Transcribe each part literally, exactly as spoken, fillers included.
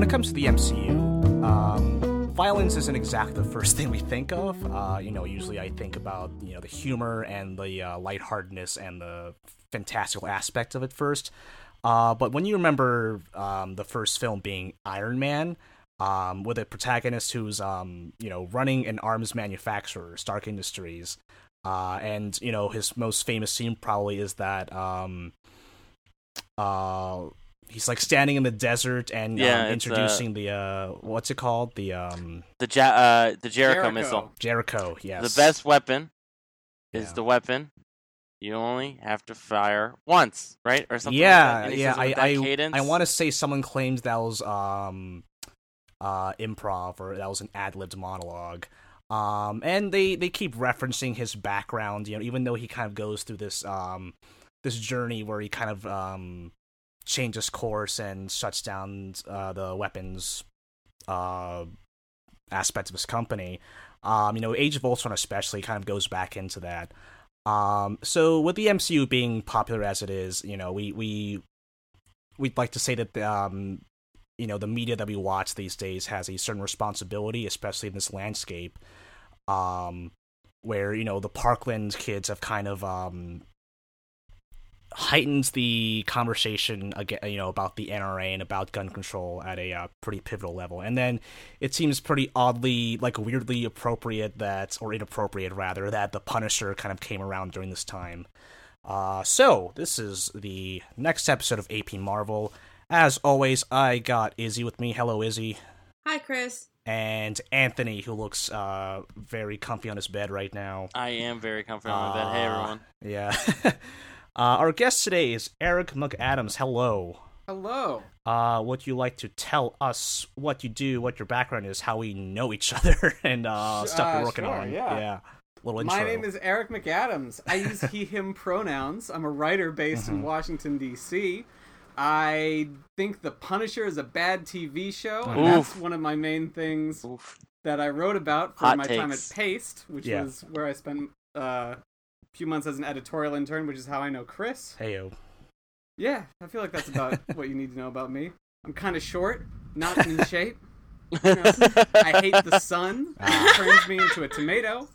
when it comes to the M C U, um, violence isn't exactly the first thing we think of. Uh, you know, usually I think about, you know, the humor and the uh, lightheartedness and the fantastical aspect of it first. Uh, but when you remember um, the first film being Iron Man, um, with a protagonist who's, um, you know, running an arms manufacturer, Stark Industries, uh, and, you know, his most famous scene probably is that um, uh, he's, like, standing in the desert and yeah, um, introducing uh, the, uh, what's it called? The um, the ja- uh, the Jericho, Jericho missile. Jericho, yes. The best weapon is yeah. the weapon. You only have to fire once, right? Or something yeah, like that. Yeah, yeah. I, I, I want to say someone claims that was um, uh, improv or that was an ad-libbed monologue. Um, and they, they keep referencing his background, you know, even though he kind of goes through this um, this journey where he kind of um, changes course and shuts down uh, the weapons uh, aspect of his company. Um, you know, Age of Ultron especially kind of goes back into that. Um, so with the M C U being popular as it is, you know, we, we, we'd like to say that, um, you know, the media that we watch these days has a certain responsibility, especially in this landscape, um, where, you know, the Parkland kids have kind of, um, heightened the conversation again, you know, about the N R A and about gun control at a uh, pretty pivotal level. And then it seems pretty oddly, like weirdly appropriate that, or inappropriate rather, that the Punisher kind of came around during this time. Uh, so this is the next episode of A P Marvel. As always, I got Izzy with me. Hello, Izzy. Hi, Chris. And Anthony, who looks uh, very comfy on his bed right now. I am very comfy on my uh, bed. Hey, everyone. Yeah. Uh, our guest today is Eric McAdams. Hello. Hello. Uh, would you like to tell us what you do, what your background is, how we know each other, and uh, stuff you're uh, working sure, on? Yeah. yeah. Little intro. My name is Eric McAdams. I use he/him pronouns. I'm a writer based mm-hmm. in Washington, D C I think The Punisher is a bad T V show, and Oof. that's one of my main things Oof. that I wrote about for Hot my takes. time at Paste, which yeah. was where I spent... Uh, few months as an editorial intern, which is how I know Chris. Heyo. Yeah, I feel like that's about what you need to know about me. I'm kind of short, not in shape. You know, I hate the sun. It turns me into a tomato.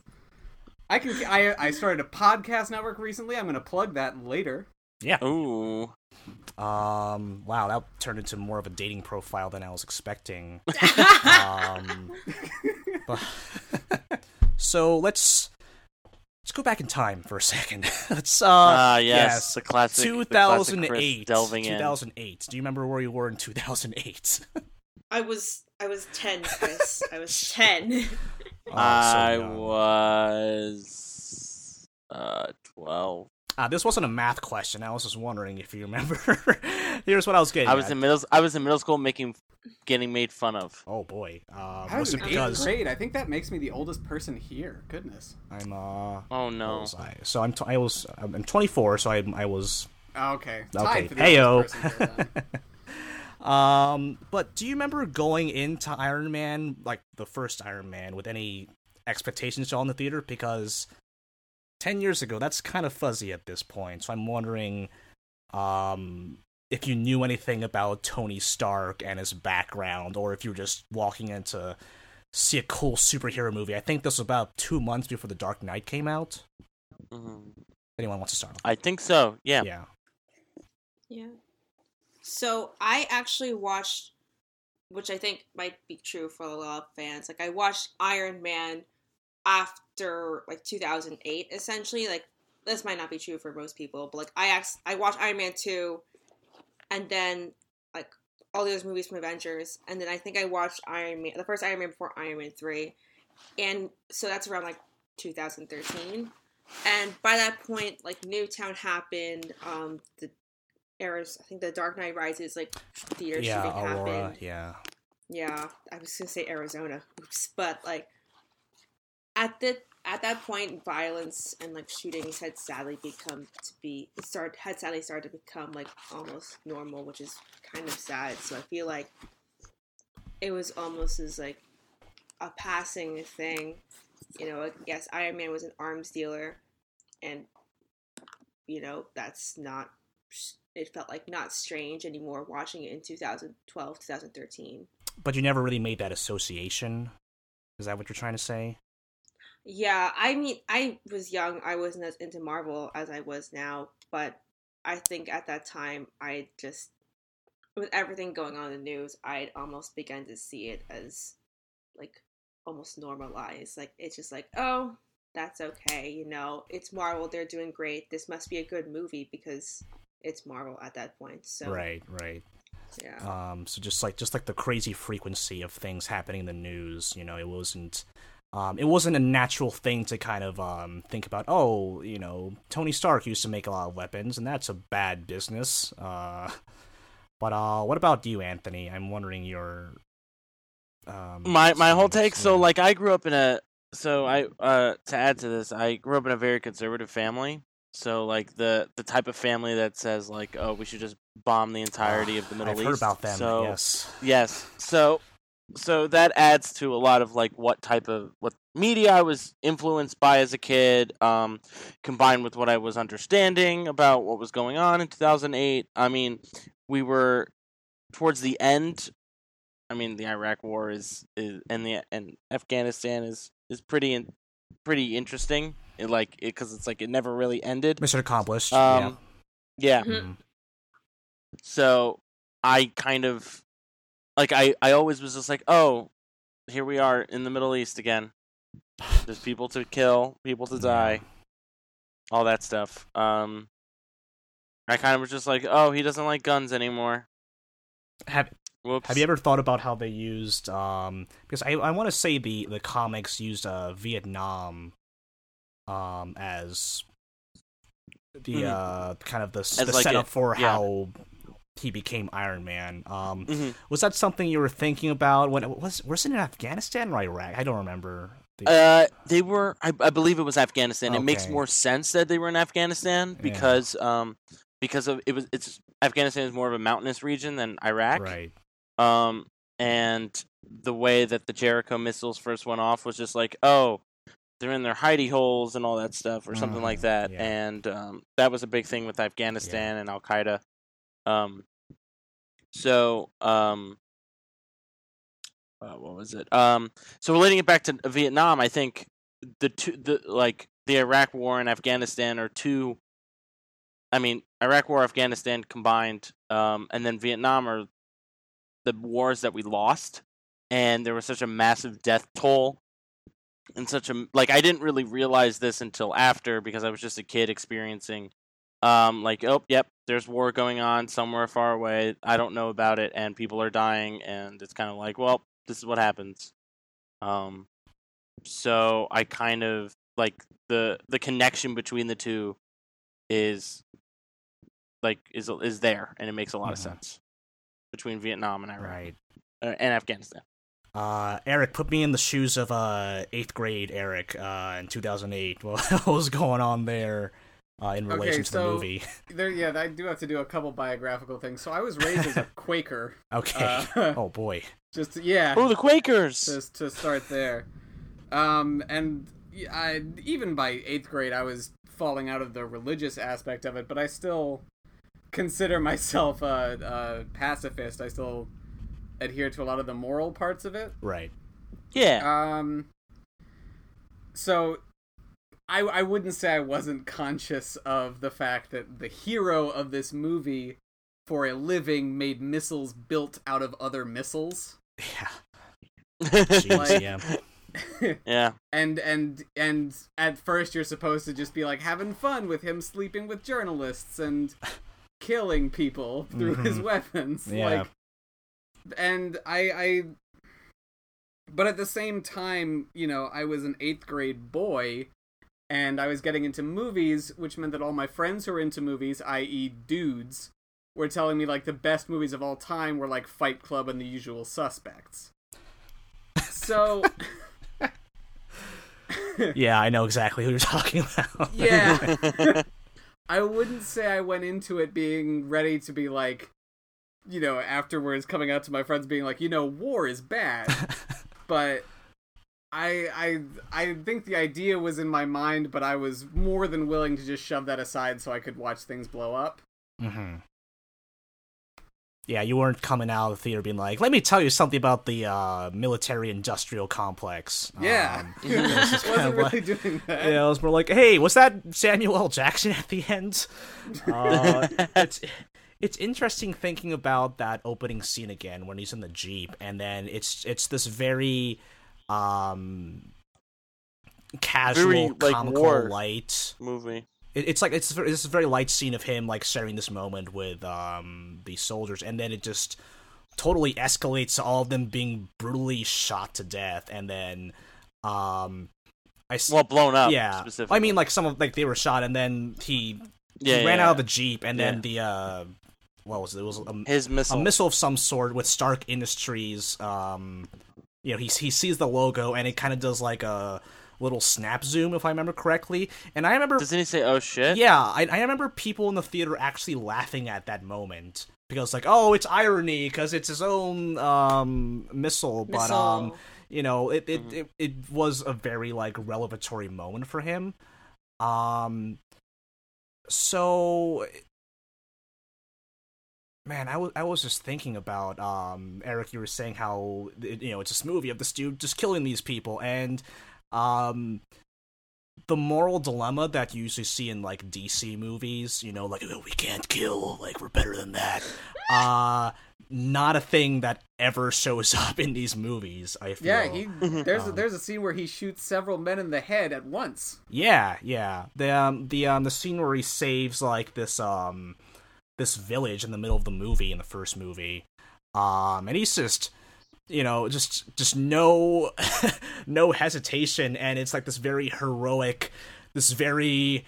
I can. I I started a podcast network recently. I'm going to plug that later. Yeah. Ooh. Um. Wow, that turned into more of a dating profile than I was expecting. um. But, so let's. Let's go back in time for a second. Let's uh, uh yes, yes, the classic two thousand eight. The classic Chris delving two thousand eight. In. Do you remember where you were in two thousand eight? I was I was ten, Chris. I was ten. Oh, I so was uh twelve. Uh, this wasn't a math question. I was just wondering if you remember. Here's what I was getting. I was at. in middle. I was in middle school, making, getting made fun of. Oh boy! Uh, I was in eighth grade. I think that makes me the oldest person here. Goodness. I'm. Uh, oh no. Was I? So I'm. T- I was. I'm twenty-four. So I. I was. Oh, okay. Okay. Heyo. um. But do you remember going into Iron Man, like the first Iron Man, with any expectations at all in the theater? Because Ten years ago, that's kind of fuzzy at this point, so I'm wondering um, if you knew anything about Tony Stark and his background, or if you were just walking in to see a cool superhero movie. I think this was about two months before The Dark Knight came out. Mm-hmm. Anyone wants to start? I think so, yeah. Yeah. Yeah. So I actually watched, which I think might be true for a lot of fans, like I watched Iron Man after like two thousand eight, essentially. Like, this might not be true for most people, but like I asked, I watched Iron Man two, and then like all those movies from Avengers, and then I think I watched Iron Man, the first Iron Man before Iron Man three, and so that's around like two thousand thirteen, and by that point, like Newtown happened, um, the eras, I think the Dark Knight Rises, like theater yeah, shooting Aurora, happened. Yeah, yeah, I was gonna say Arizona, oops, but like. At the at that point, violence and like shootings had sadly become to be start had sadly started to become like almost normal, which is kind of sad. So I feel like it was almost as like a passing thing, you know. Like, yes, Iron Man was an arms dealer, and you know that's not. It felt like not strange anymore watching it in twenty twelve, twenty thirteen. but you never really made that association. Is that what you're trying to say? Yeah, I mean, I was young. I wasn't as into Marvel as I was now, but I think at that time, I just, with everything going on in the news, I'd almost began to see it as, like, almost normalized. Like, it's just like, oh, that's okay, you know, it's Marvel, they're doing great, this must be a good movie because it's Marvel at that point. So right, right. Yeah. Um, so just like just like the crazy frequency of things happening in the news, you know, it wasn't um, it wasn't a natural thing to kind of um, think about, oh, you know, Tony Stark used to make a lot of weapons and that's a bad business. Uh, but uh, what about you, Anthony? I'm wondering your um, my my whole take. So like I grew up in a so I uh, to add to this, I grew up in a very conservative family. So, like, the, the type of family that says, like, oh, we should just bomb the entirety of the Middle I've East. I've heard about them, so, yes. Yes. So, so that adds to a lot of, like, what type of, what media I was influenced by as a kid, um, combined with what I was understanding about what was going on in two thousand eight. I mean, we were, towards the end, I mean, the Iraq War is, is and the and Afghanistan is, is pretty in, pretty interesting. It like it because it's like it never really ended. Mission accomplished. Um, yeah. yeah. Mm-hmm. So I kind of like I, I always was just like, oh, here we are in the Middle East again. There's people to kill, people to die, all that stuff. Um, I kind of was just like, oh, he doesn't like guns anymore. Have Whoops. Have you ever thought about how they used? Um, because I I want to say the the comics used uh Vietnam. Um, as the uh, mm-hmm. kind of the, the like setup it, for yeah. how he became Iron Man. Um, mm-hmm. Was that something you were thinking about? When was was it in Afghanistan or Iraq? I don't remember. The... Uh, they were. I, I believe it was Afghanistan. Okay. It makes more sense that they were in Afghanistan because yeah. um because of it was it's Afghanistan is more of a mountainous region than Iraq. Right. Um, and the way that the Jericho missiles first went off was just like oh. They're in their hidey holes and all that stuff or something uh, like that. Yeah. And um, that was a big thing with Afghanistan yeah. and Al-Qaeda. Um, so, um, uh, what was it? Um, so relating it back to Vietnam, I think the two, the like the Iraq War and Afghanistan are two, I mean, Iraq War, Afghanistan combined, um, and then Vietnam are the wars that we lost. And there was such a massive death toll. In such a like, I didn't really realize this until after because I was just a kid experiencing, um, like, oh, yep, there's war going on somewhere far away. I don't know about it, and people are dying, and it's kind of like, well, this is what happens. Um, so I kind of like the the connection between the two is like is is there, and it makes a lot mm-hmm. of sense between Vietnam and Iraq right. uh, and Afghanistan. Uh, Eric, put me in the shoes of uh, eighth grade Eric uh, in two thousand eight. What was going on there uh, in relation okay, so to the movie? There, yeah, I do have to do a couple biographical things. So I was raised as a Quaker. Okay. Uh, oh, boy. Just yeah. Oh, the Quakers! Just to start there. Um, and I, even by eighth grade, I was falling out of the religious aspect of it, but I still consider myself a, a pacifist. I still... adhere to a lot of the moral parts of it. Right. Yeah. Um. So, I I wouldn't say I wasn't conscious of the fact that the hero of this movie, for a living, made missiles built out of other missiles. Yeah. Jeez, like, yeah. yeah. And and and at first you're supposed to just be like having fun with him sleeping with journalists and killing people through mm-hmm. his weapons. Yeah. Like, And I, I, but at the same time, you know, I was an eighth grade boy, and I was getting into movies, which meant that all my friends who were into movies, that is dudes, were telling me, like, the best movies of all time were, like, Fight Club and The Usual Suspects. So... yeah, I know exactly who you're talking about. yeah. I wouldn't say I went into it being ready to be, like, you know, afterwards coming out to my friends being like, you know, war is bad. but I I I think the idea was in my mind, but I was more than willing to just shove that aside so I could watch things blow up. Mm-hmm. Yeah, you weren't coming out of the theater being like, let me tell you something about the uh, military-industrial complex. Yeah. Um, it was wasn't really like, doing that. Yeah, it was more like, hey, was that Samuel L. Jackson at the end? Uh, it's it's interesting thinking about that opening scene again when he's in the Jeep, and then it's it's this very um, casual, very, like, comical, light movie. It's like it's this very light scene of him like sharing this moment with um, these soldiers, and then it just totally escalates to all of them being brutally shot to death, and then um, I well blown up. Yeah, specifically. I mean, like some of like they were shot, and then he, yeah, he ran yeah. out of the Jeep, and yeah. then the uh, what was it? It was a, his missile, a missile of some sort with Stark Industries. Um, you know, he he sees the logo, and it kind of does like a little snap zoom, if I remember correctly. And I remember... Doesn't he say, oh, shit? Yeah, I, I remember people in the theater actually laughing at that moment. Because, like, oh, it's irony, because it's his own um, missile. But, missile. um, you know, it it, mm-hmm. it it was a very, like, revelatory moment for him. Um, so... Man, I, w- I was just thinking about, um, Eric, you were saying how, you know, it's this movie of this dude just killing these people, and... Um, the moral dilemma that you usually see in, like, D C movies, you know, like, oh, we can't kill, like, we're better than that, uh, not a thing that ever shows up in these movies, I feel. Yeah, he, there's, um, a, there's a scene where he shoots several men in the head at once. Yeah, yeah, the, um, the, um, the scene where he saves, like, this, um, this village in the middle of the movie, in the first movie, um, and he's just... You know, just just no, no hesitation, and it's like this very heroic, this very,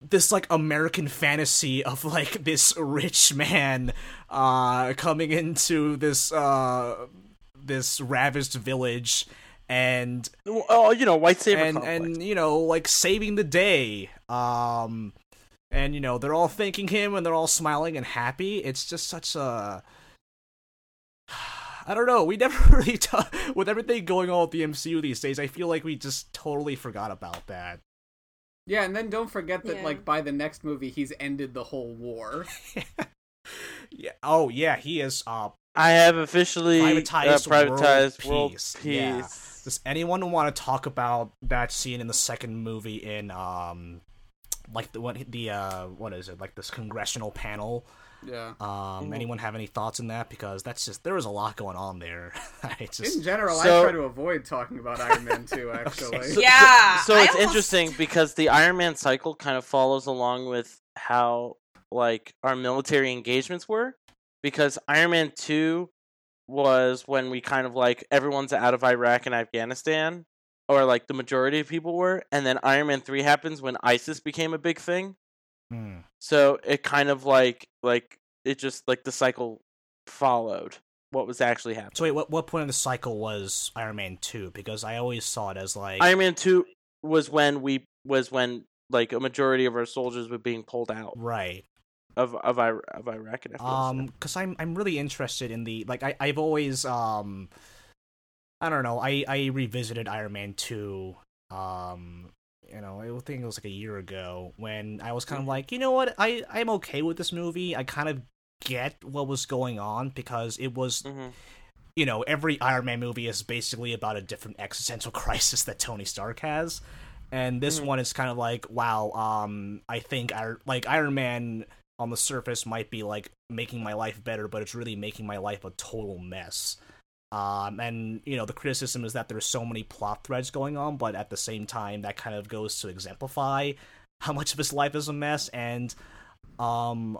this like American fantasy of like this rich man, uh, coming into this uh, this ravaged village, and oh, you know, white savior and complex. And you know, like saving the day, um, and you know, they're all thanking him and they're all smiling and happy. It's just such a I don't know, we never really talk, with everything going on with the M C U these days, I feel like we just totally forgot about that. Yeah, and then don't forget that, yeah. like, by the next movie, he's ended the whole war. yeah. Oh, yeah, he is, uh... I have officially privatized, uh, privatized world, world peace. peace. Yeah. Does anyone want to talk about that scene in the second movie in, um... like, the what, the, uh, what is it, like, this congressional panel... Yeah. Um, anyone have any thoughts on that? Because that's just there was a lot going on there. just... In general, so... I try to avoid talking about Iron Man two. Actually, okay. so, yeah. So, so it's almost... interesting because the Iron Man cycle kind of follows along with how like our military engagements were, because Iron Man two was when we kind of like everyone's out of Iraq and Afghanistan, or like the majority of people were, and then Iron Man three happens when ISIS became a big thing. Hmm. So it kind of like like it just like the cycle followed what was actually happening. So wait, what what point in the cycle was Iron Man two? Because I always saw it as like Iron Man two was when we was when like a majority of our soldiers were being pulled out, right? Of of, of, of Iraq and Afghanistan. Um, because I'm I'm really interested in the like I I've always um I don't know I I revisited Iron Man two um. You know, I think it was like a year ago when I was kind of like, you know what, I, I'm okay with this movie. I kind of get what was going on because it was, mm-hmm. you know, every Iron Man movie is basically about a different existential crisis that Tony Stark has. And this mm-hmm. one is kind of like, wow, um, I think I, like Iron Man on the surface might be like making my life better, but it's really making my life a total mess. Um, and, you know, the criticism is that there's so many plot threads going on, but at the same time, that kind of goes to exemplify how much of his life is a mess, and, um,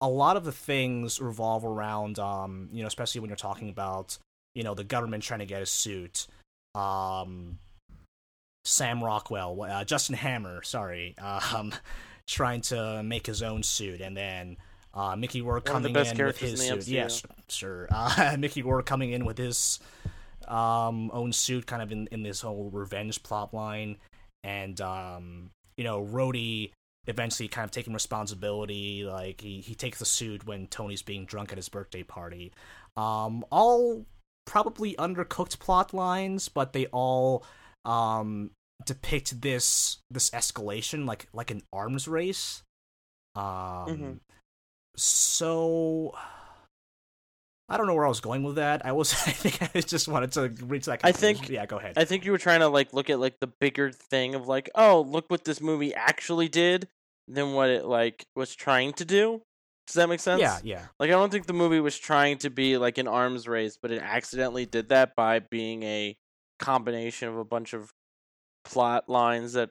a lot of the things revolve around, um, you know, especially when you're talking about, you know, the government trying to get his suit, um, Sam Rockwell, uh, Justin Hammer, sorry, um, trying to make his own suit, and then... Uh, Mickey Rourke coming in with his suit. Yes, sure. Uh, Mickey Rourke coming in with his um, own suit, kind of in, in this whole revenge plotline, and um, you know, Rhodey eventually kind of taking responsibility. Like he, he takes the suit when Tony's being drunk at his birthday party. Um, all probably undercooked plot lines, but they all um, depict this this escalation like like an arms race. Um, mm-hmm. So I don't know where I was going with that. I was I think I just wanted to reach that conclusion. I think yeah, go ahead. I think you were trying to like look at like the bigger thing of like, oh, look what this movie actually did than what it like was trying to do. Does that make sense? Yeah, yeah. Like, I don't think the movie was trying to be like an arms race, but it accidentally did that by being a combination of a bunch of plot lines that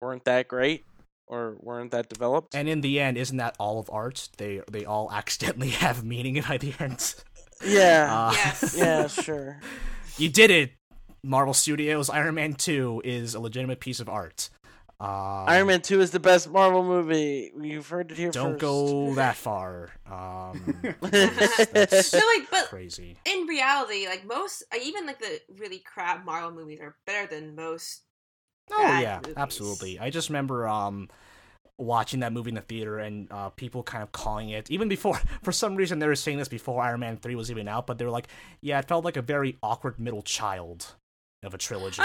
weren't that great or weren't that developed. And in the end, isn't that all of art? They they all accidentally have meaning by the end. Yeah. Uh, yes. Yeah, sure. You did it. Marvel Studios Iron Man two is a legitimate piece of art. Um, Iron Man two is the best Marvel movie. You've heard it here don't first. Don't go that far. Um, that's, that's no, like, but crazy. In reality, like most, even like the really crap Marvel movies are better than most. Oh bad yeah, movies. Absolutely. I just remember um, watching that movie in the theater and uh, people kind of calling it even before. For some reason, they were saying this before Iron Man three was even out, but they were like, "Yeah, it felt like a very awkward middle child of a trilogy."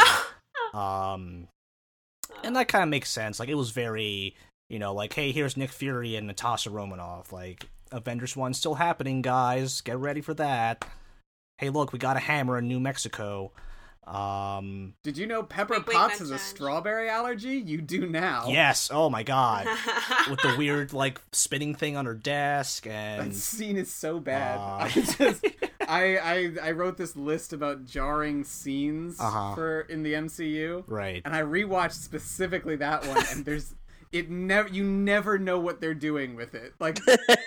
um. And that kind of makes sense. Like, it was very, you know, like, hey, here's Nick Fury and Natasha Romanoff. Like, Avengers one's still happening, guys. Get ready for that. Hey, look, we got a hammer in New Mexico. Um, Did you know Pepper wait, wait, Potts has a strawberry allergy? You do now. Yes. Oh, my God. With the weird, like, spinning thing on her desk. And that scene is so bad. Uh... I just... I, I I wrote this list about jarring scenes uh-huh. for in the M C U, right? And I rewatched specifically that one, and there's it never you never know what they're doing with it. Like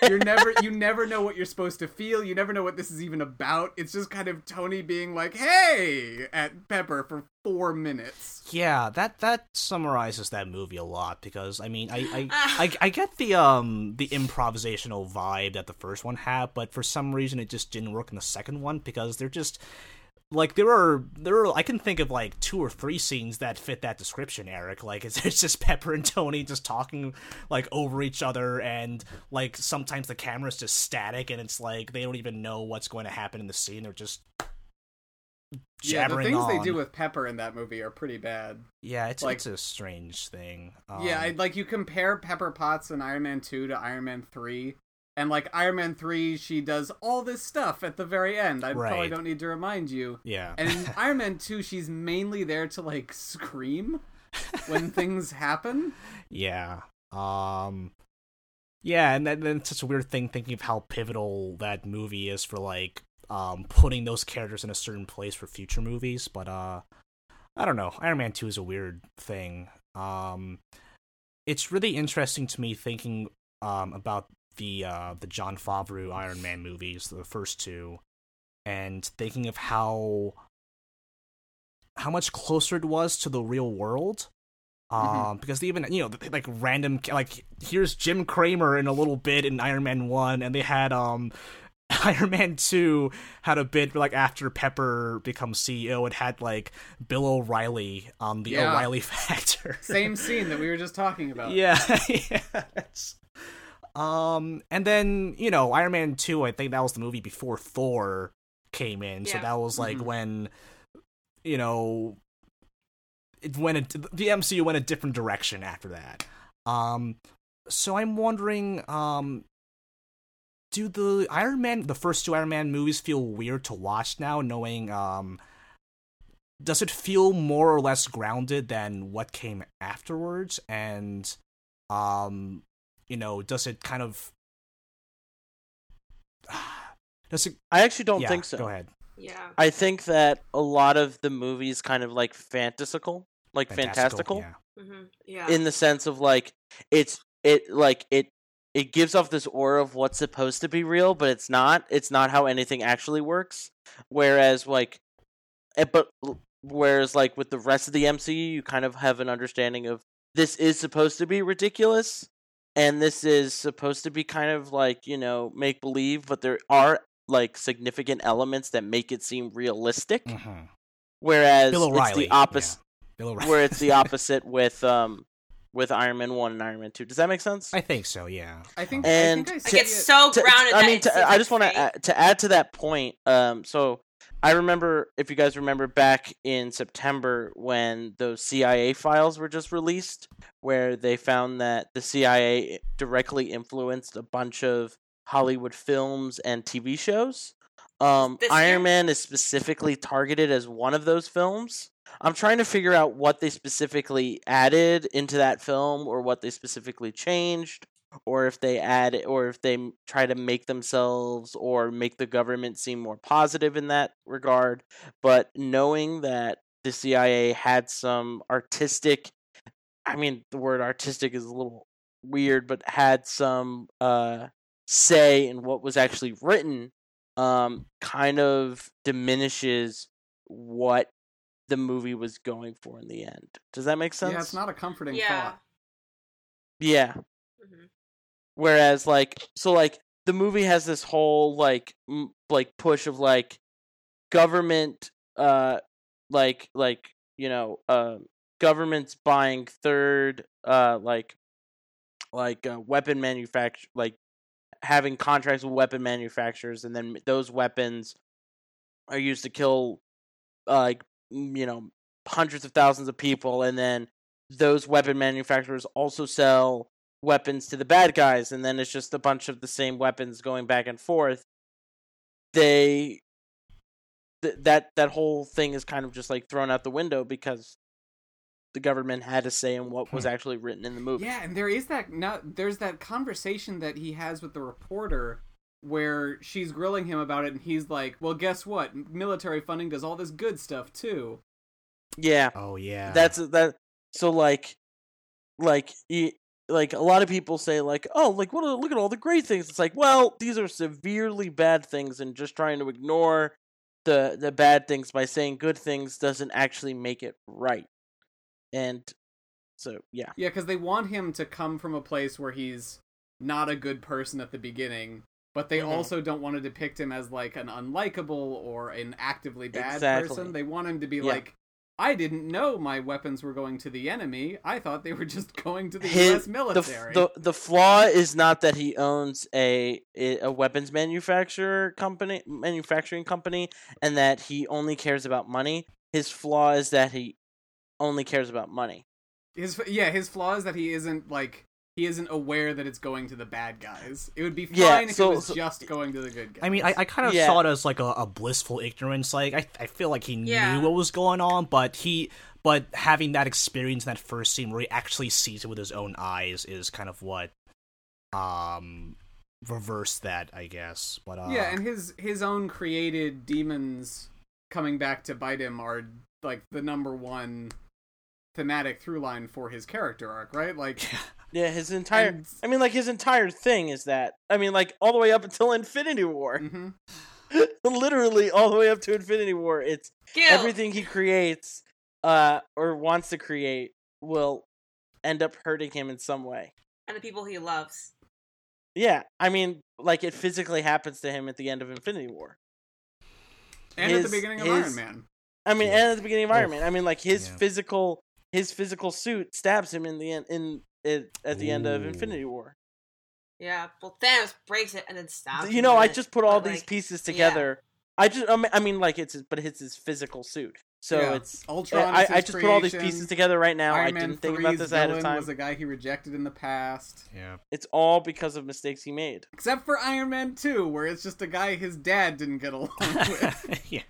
you're never you never know what you're supposed to feel. You never know what this is even about. It's just kind of Tony being like, "Hey," at Pepper for four minutes. Yeah, that that summarizes that movie a lot because I mean I I, I, I get the um the improvisational vibe that the first one had, but for some reason it just didn't work in the second one because they're just like there are there are I can think of like two or three scenes that fit that description, Eric. Like it's, it's just Pepper and Tony just talking like over each other, and like sometimes the camera's just static and it's like they don't even know what's going to happen in the scene. They're just yeah, the things on. They do with Pepper in that movie are pretty bad. Yeah, it's like, it's a strange thing. Um, yeah, I'd, like you compare Pepper Potts in Iron Man two to Iron Man three, and like Iron Man three, she does all this stuff at the very end. I right. probably don't need to remind you. Yeah, and in Iron Man two, she's mainly there to like scream when things happen. Yeah. Um. Yeah, and then, then it's such a weird thing thinking of how pivotal that movie is for like. Um, putting those characters in a certain place for future movies, but uh, I don't know. Iron Man two is a weird thing. Um, it's really interesting to me thinking um, about the uh, the Jon Favreau Iron Man movies, the first two, and thinking of how how much closer it was to the real world. Um, mm-hmm. Because they even, you know, like random, like here's Jim Cramer in a little bit in Iron Man one, and they had um. Iron Man two had a bit like after Pepper becomes C E O, it had like Bill O'Reilly on the yeah. O'Reilly Factor. Same scene that we were just talking about. Yeah. yes. Um, and then you know Iron Man two, I think that was the movie before Thor came in, yeah. so that was like mm-hmm. when you know it went a, the M C U went a different direction after that. Um, so I'm wondering, um. Do the Iron Man, the first two Iron Man movies feel weird to watch now, knowing, um, does it feel more or less grounded than what came afterwards? And, um, you know, does it kind of, does it, I actually don't yeah, think so. Go ahead. Yeah. I think that a lot of the movies kind of like fantasical, like fantastical, fantastical yeah. Mm-hmm. yeah. in the sense of like, it's, it like, it, It gives off this aura of what's supposed to be real, but it's not. It's not how anything actually works. Whereas, like, but whereas, like, with the rest of the M C U, you kind of have an understanding of this is supposed to be ridiculous, and this is supposed to be kind of like, you know, make believe, but there are like significant elements that make it seem realistic. Mm-hmm. Whereas Bill O'Reilly, it's the opposite. Yeah. Bill O'Reilly. Where it's the opposite with um. With Iron Man one and Iron Man two. Does that make sense? I think so, yeah. I think, and I think I see it. It gets so grounded. I mean, to, I just want to add, to add to that point. Um, so I remember, if you guys remember back in September when those C I A files were just released, where they found that the C I A directly influenced a bunch of Hollywood films and T V shows. Um, Iron Man is specifically targeted as one of those films. I'm trying to figure out what they specifically added into that film, or what they specifically changed, or if they add, or if they try to make themselves or make the government seem more positive in that regard. But knowing that the C I A had some artistic, I mean, the word artistic is a little weird, but had some uh, say in what was actually written, um, kind of diminishes what the movie was going for in the end. Does that make sense? Yeah, it's not a comforting yeah. thought. Yeah. Mm-hmm. Whereas, like, so, like, the movie has this whole, like, m- like push of, like, government, uh, like, like, you know, uh, governments buying third, uh, like, like, uh, weapon manufacture, like, having contracts with weapon manufacturers, and then those weapons are used to kill, uh, like, you know, hundreds of thousands of people, and then those weapon manufacturers also sell weapons to the bad guys, and then it's just a bunch of the same weapons going back and forth. They th- that that whole thing is kind of just like thrown out the window because the government had a say in what was actually written in the movie. Yeah, and there is that now, there's that conversation that he has with the reporter where she's grilling him about it, and he's like, well, guess what? Military funding does all this good stuff, too. Yeah. Oh, yeah. That's... that. So, like... Like, e- like a lot of people say, like, oh, like, what? Look at all the great things. It's like, well, these are severely bad things, and just trying to ignore the the bad things by saying good things doesn't actually make it right. And so, yeah. Yeah, because they want him to come from a place where he's not a good person at the beginning, but they mm-hmm. also don't want to depict him as, like, an unlikable or an actively bad exactly. person. They want him to be yeah. like, I didn't know my weapons were going to the enemy. I thought they were just going to the His, U S military. The, the, the flaw is not that he owns a a weapons manufacturer company, manufacturing company, and that he only cares about money. His flaw is that he only cares about money. His yeah, his flaw is that he isn't like. He isn't aware that it's going to the bad guys. It would be fine yeah, if so, it was so, just going to the good guys. I mean, I, I kind of yeah. saw it as like a, a blissful ignorance. Like, I, I feel like he yeah. knew what was going on, but he, but having that experience in that first scene where he actually sees it with his own eyes is kind of what, um, reversed that, I guess. But uh, yeah, and his his own created demons coming back to bite him are like the number one thematic through line for his character arc, right? Like. Yeah. Yeah, his entire... And, I mean, like, his entire thing is that... I mean, like, all the way up until Infinity War. Mm-hmm. Literally, all the way up to Infinity War, it's... Guilt. Everything he creates, uh, or wants to create, will end up hurting him in some way. And the people he loves. Yeah, I mean, like, it physically happens to him at the end of Infinity War. And his, at the beginning of his, Iron Man. I mean, yeah. and at the beginning of Iron Man. I mean, like, his yeah. physical... His physical suit stabs him in the end... In, It, at the Ooh. End of Infinity War. Yeah, well, Thanos breaks it and then stops. You know, I just put all but, these like, pieces together. Yeah. I just, I mean, like it's, his, but it's his physical suit. So yeah. it's Ultron. I, I just creation. Put all these pieces together right now. Iron I Man didn't think about this ahead of time. Was a guy he rejected in the past. Yeah, it's all because of mistakes he made. Except for Iron Man two, where it's just a guy his dad didn't get along with. yeah.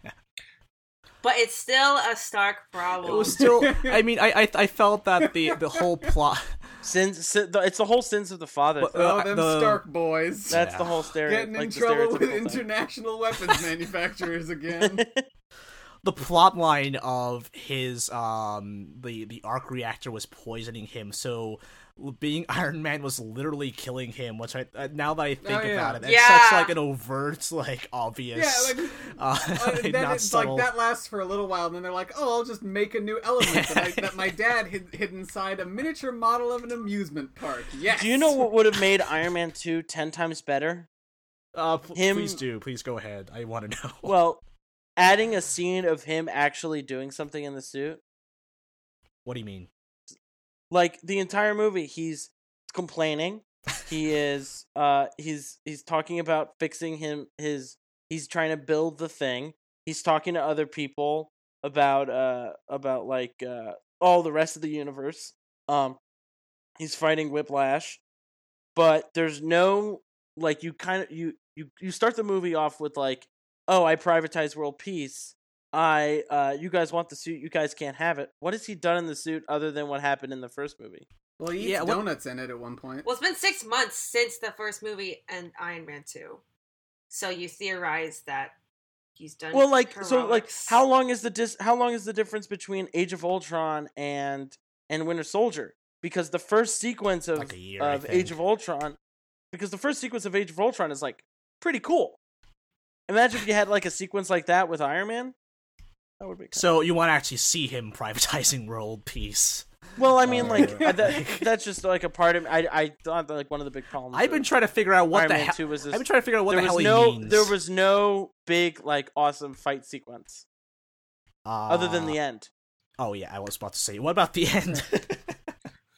But it's still a Stark problem. It was still. I mean, I, I, I felt that the the whole plot. Sins, sin, it's the whole sins of the father. But, uh, oh, them the, Stark boys. That's yeah. the whole stereotype. Getting in like trouble with international weapons manufacturers again. The plot line of his um the the arc reactor was poisoning him, so being Iron Man was literally killing him. Which I uh, now that I think oh, yeah. about it, that's yeah. such like an overt, like obvious. Yeah, like, uh, uh, then not it's subtle. Like that lasts for a little while, and then they're like, "Oh, I'll just make a new element that, I, that my dad hid, hid inside a miniature model of an amusement park." Yes. Do you know what would have made Iron Man two ten times better? Uh, pl- him... please do, please go ahead. I want to know. Well. Adding a scene of him actually doing something in the suit. What do you mean? Like the entire movie, he's complaining. He is, uh, he's he's talking about fixing him. His he's trying to build the thing. he's talking to other people about uh about like uh all the rest of the universe. Um, he's fighting Whiplash, but there's no like you kind of you you you start the movie off with like, oh, I privatized world peace. I uh, you guys want the suit? You guys can't have it. What has he done in the suit other than what happened in the first movie? Well, he eats yeah, donuts well, in it at one point. Well, it's been six months since the first movie and Iron Man two, so you theorize that he's done. Well, like heroics. so, like how long is the dis- How long is the difference between Age of Ultron and and Winter Soldier? Because the first sequence of like year, of Age of Ultron, because the first sequence of Age of Ultron is like pretty cool. Imagine if you had like a sequence like that with Iron Man. That would be so you want to actually see him privatizing world peace. Well, I mean, like that, that's just like a part of. I I thought that, like one of the big problems. I've been trying to figure out what Iron the hell. He- I've been trying to figure out what there the hell no, he means. There was no big like awesome fight sequence, uh, other than the end. Oh yeah, I was about to say. What about the end?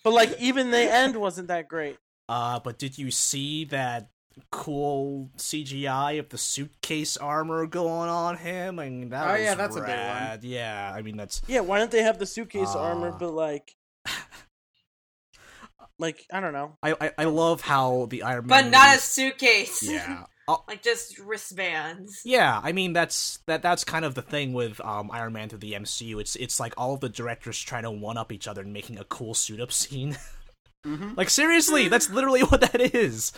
But like even the end wasn't that great. Uh, but did you see that cool C G I of the suitcase armor going on him? I mean, that oh, was yeah, that's rad. A big one. Yeah, I mean, that's... Yeah, why don't they have the suitcase uh... armor, but, like... like, I don't know. I, I I love how the Iron Man... But not a suitcase! Yeah. Uh, like, just wristbands. Yeah, I mean, that's that that's kind of the thing with um, Iron Man through the M C U. It's, it's like all of the directors trying to one-up each other and making a cool suit-up scene. Mm-hmm. Like, seriously, that's literally what that is!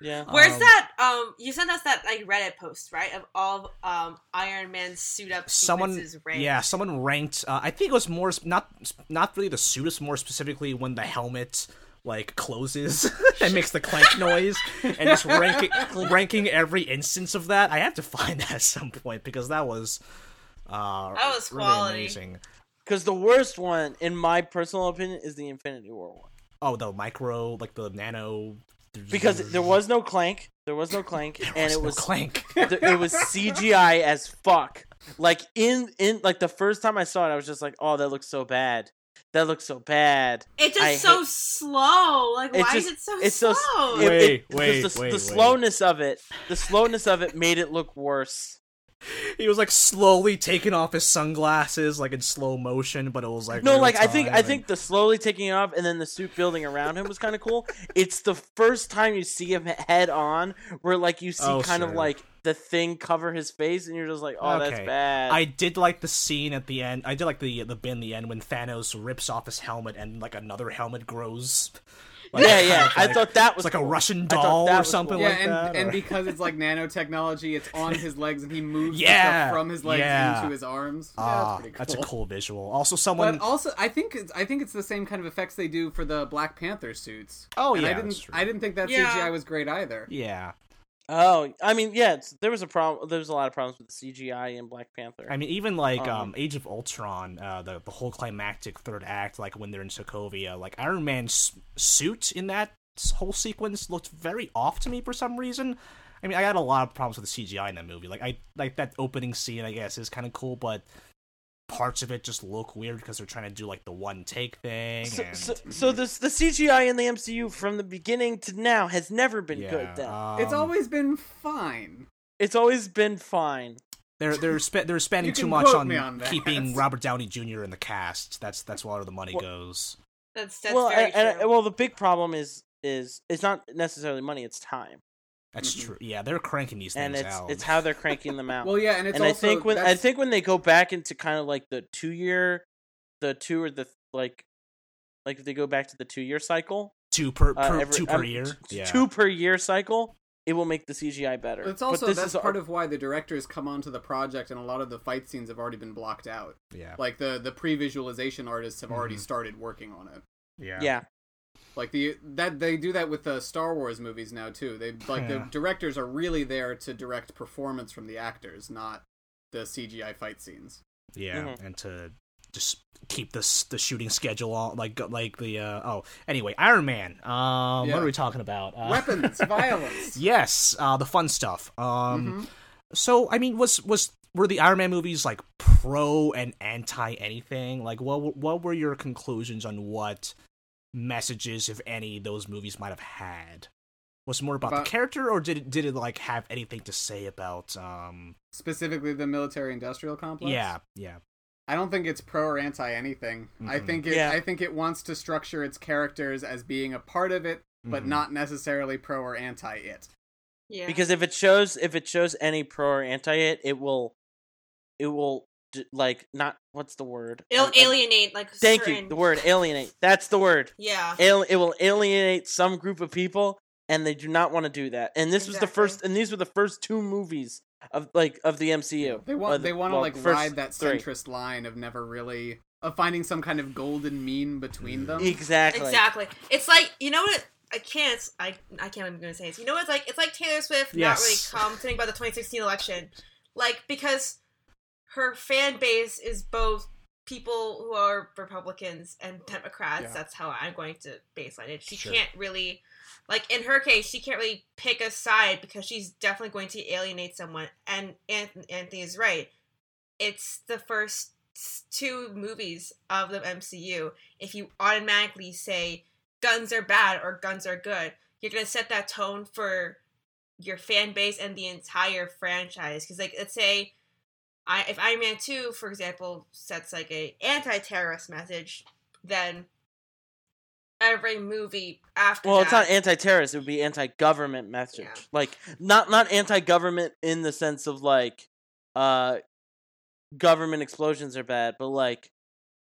Yeah. Where's um, that? Um, you sent us that like Reddit post, right? Of all um Iron Man suit up sequences someone, ranked. Yeah, someone ranked. Uh, I think it was more not not really the suit, it's more specifically when the helmet like closes and makes the clank noise, and just ranking ranking every instance of that. I have to find that at some point because that was uh that was really quality. Amazing. Because the worst one, in my personal opinion, is the Infinity War one. Oh, the micro, like the nano. Because there was no clank, there was no clank, there and was it no was clank. It was C G I as fuck. Like in in like the first time I saw it, I was just like, "Oh, that looks so bad. That looks so bad." It's just I so hate... slow. Like, it's why just, is it so it's slow? So, it, wait, it, wait, the, wait, the slowness wait. of it, the slowness of it made it look worse. He was like slowly taking off his sunglasses, like in slow motion, but it was like no, like I think and... I think the slowly taking off and then the suit building around him was kind of cool. It's the first time you see him head on, where like you see oh, kind sure. of like the thing cover his face, and you're just like, oh, okay. That's bad. I did like the scene at the end. I did like the the bit in the end when Thanos rips off his helmet and like another helmet grows. Like, yeah, yeah. Like, I thought that was like cool. a Russian doll or something cool. yeah, like and, that. Or... And because it's like nanotechnology, it's on his legs and he moves yeah, stuff from his legs yeah. into his arms. Yeah, uh, that's pretty cool. That's a cool visual. Also, someone. But also, I think it's, I think it's the same kind of effects they do for the Black Panther suits. Oh and yeah, I didn't. I didn't think that yeah. C G I was great either. Yeah. Oh, I mean, yeah. It's, there was a problem. There was a lot of problems with the C G I in Black Panther. I mean, even like um, um, Age of Ultron, uh, the the whole climactic third act, like when they're in Sokovia, like Iron Man's suit in that whole sequence looked very off to me for some reason. I mean, I had a lot of problems with the C G I in that movie. Like, I like that opening scene, I guess, is kind of cool, but parts of it just look weird because they're trying to do like the one take thing. So, and... so, so this, the C G I in the M C U from the beginning to now has never been yeah, good. Then um, it's always been fine. It's always been fine. They're they're spe- they're spending too much on, on keeping Robert Downey Junior in the cast. That's that's where all the money well, goes. That's, that's well, very and, true. And, well, the big problem is is it's not necessarily money; it's time. That's mm-hmm. true. Yeah, they're cranking these things and it's, out. It's how they're cranking them out. Well, yeah, and it's and also... I think when that's... I think when they go back into kind of like the two-year, the two or the, like, like if they go back to the two-year cycle... Two per, per, uh, every, two per um, year? T- yeah. Two per year cycle, it will make the C G I better. It's also, but this that's is part a... of why the directors come onto the project and a lot of the fight scenes have already been blocked out. Yeah. Like, the, the pre-visualization artists have mm-hmm. already started working on it. Yeah. Yeah. Like the that they do that with the Star Wars movies now too. They like yeah. the directors are really there to direct performance from the actors, not the C G I fight scenes. Yeah, mm-hmm. and to just keep this the shooting schedule on, like like the uh, oh anyway, Iron Man. Um, yeah. What are we talking about? Uh, Weapons, violence. Yes, uh, the fun stuff. Um, mm-hmm. so I mean, was was were the Iron Man movies like pro and anti anything? Like, what what were your conclusions on what messages, if any, those movies might have had? was more about, about the character, or did it, did it like have anything to say about um specifically the military industrial complex? Yeah, yeah. I don't think it's pro or anti anything. Mm-hmm. I think it yeah. I think it wants to structure its characters as being a part of it, but mm-hmm. not necessarily pro or anti it. Yeah. Because if it shows if it shows any pro or anti it, it will it will like not what's the word? It'll I, alienate like Thank certain... you. The word alienate. That's the word. Yeah. Al- it will alienate some group of people, and they do not want to do that. And this exactly. was the first and these were the first two movies of like of the M C U. They want the, they want to well, like ride that centrist three. line of never really of finding some kind of golden mean between them. Exactly. Exactly. It's like, you know what I can't I I can't I'm gonna say this. You know what it's like it's like Taylor Swift yes. not really commenting about the twenty sixteen election. Like, because her fan base is both people who are Republicans and Democrats. Yeah. That's how I'm going to baseline it. She sure. can't really, like, in her case, she can't really pick a side because she's definitely going to alienate someone. And Anthony is right. It's the first two movies of the M C U. If you automatically say guns are bad or guns are good, you're going to set that tone for your fan base and the entire franchise. Because, like, let's say... I, if Iron Man two, for example, sets like a anti-terrorist message, then every movie after well, that... Well, it's not anti-terrorist, it would be anti-government message. Yeah. Like, not, not anti-government in the sense of, like, uh, government explosions are bad, but, like,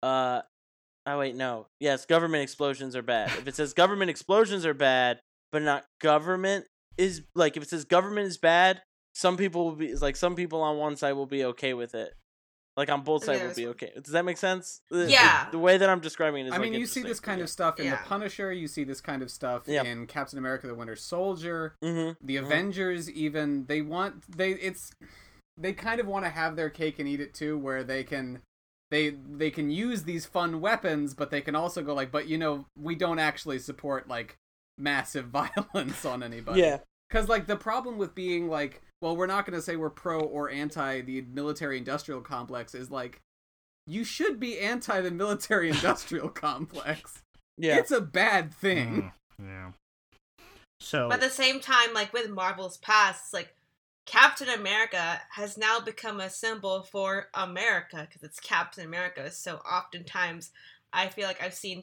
uh, oh, wait, no. Yes, government explosions are bad. If it says government explosions are bad, but not government is, like, if it says government is bad, some people will be like some people on one side will be okay with it, like on both sides will be okay. Does that make sense? Yeah. The, the way that I'm describing it is. I mean, like, you see this kind of stuff in yeah. the Punisher. You see this kind of stuff yeah. in Captain America: The Winter Soldier, mm-hmm. the mm-hmm. Avengers. Even they want they it's they kind of want to have their cake and eat it too, where they can they they can use these fun weapons, but they can also go like, but you know, we don't actually support like massive violence on anybody. Yeah. Because like the problem with being like. Well, we're not going to say we're pro or anti the military-industrial complex is like, you should be anti the military-industrial complex. Yeah. It's a bad thing. Mm, yeah. So. But at the same time, like with Marvel's past, like Captain America has now become a symbol for America because it's Captain America. So oftentimes I feel like I've seen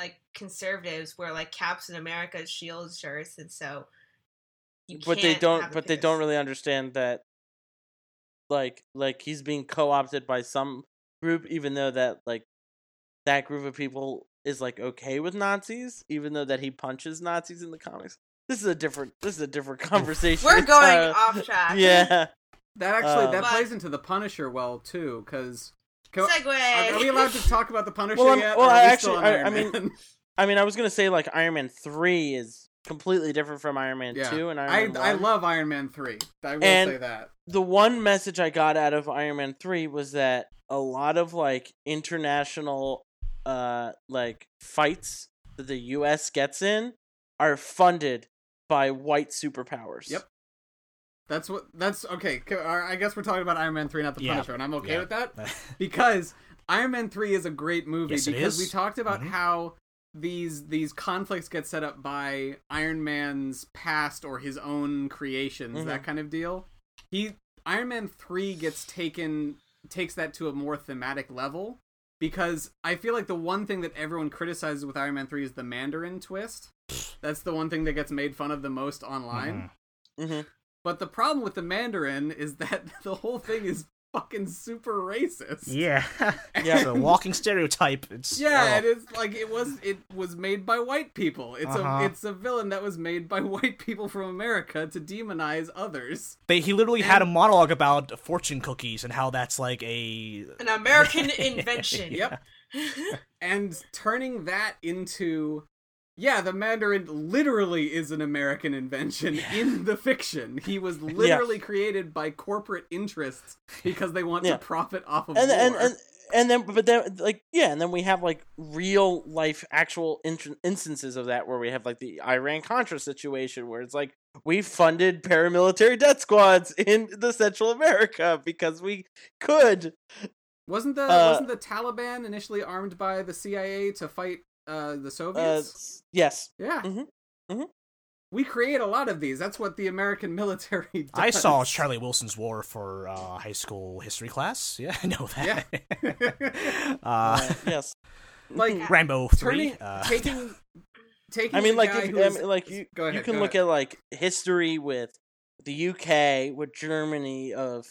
like conservatives wear like Captain America S H I E L D shirts and so... But they don't. But they don't really understand that, like, like he's being co-opted by some group, even though that, like, that group of people is like okay with Nazis, even though that he punches Nazis in the comics. This is a different. This is a different conversation. We're going uh, off track. Yeah, that actually uh, that plays into the Punisher well too, because segue. Are, are we allowed to talk about the Punisher well, yet? Well, I we actually, I, I mean, I mean, I was gonna say like Iron Man three is. Completely different from Iron Man yeah. two and Iron I, Man one. I love Iron Man three. I will and say that. The one message I got out of Iron Man three was that a lot of like international uh like fights that the U S gets in are funded by white superpowers. Yep. That's what that's okay. I guess we're talking about Iron Man three, not the yeah. Punisher, and I'm okay yeah. with that because Iron Man three is a great movie yes, because we talked about mm-hmm. how These these conflicts get set up by Iron Man's past or his own creations, mm-hmm. that kind of deal. He Iron Man three gets taken takes that to a more thematic level because I feel like the one thing that everyone criticizes with Iron Man three is the Mandarin twist. That's the one thing that gets made fun of the most online. Mm-hmm. Mm-hmm. But the problem with the Mandarin is that the whole thing is fucking super racist. Yeah, yeah. It's a walking stereotype. It's yeah, oh. and it's like it was. It was made by white people. It's uh-huh. a it's a villain that was made by white people from America to demonize others. They he literally and, had a monologue about fortune cookies and how that's like a an American invention. Yep. And turning that into yeah, the Mandarin literally is an American invention yeah. in the fiction. He was literally yeah. created by corporate interests because they want yeah. to profit off of and, war. And, and and then, but then, like, yeah, and then we have like real life, actual in- instances of that where we have like the Iran-Contra situation where it's like we funded paramilitary death squads in the Central America because we could. Wasn't the uh, wasn't the Taliban initially armed by the C I A to fight? Uh, the Soviets? Uh, yes. Yeah. Mm-hmm. Mm-hmm. We create a lot of these. That's what the American military does. I saw Charlie Wilson's War for uh, high school history class. Yeah, I know that. Yeah. uh, uh, yes. Like Rambo turning, three. Uh, taking, taking. I mean, like, if, I mean, like you, ahead, you can look ahead. at like history with the U K, with Germany, of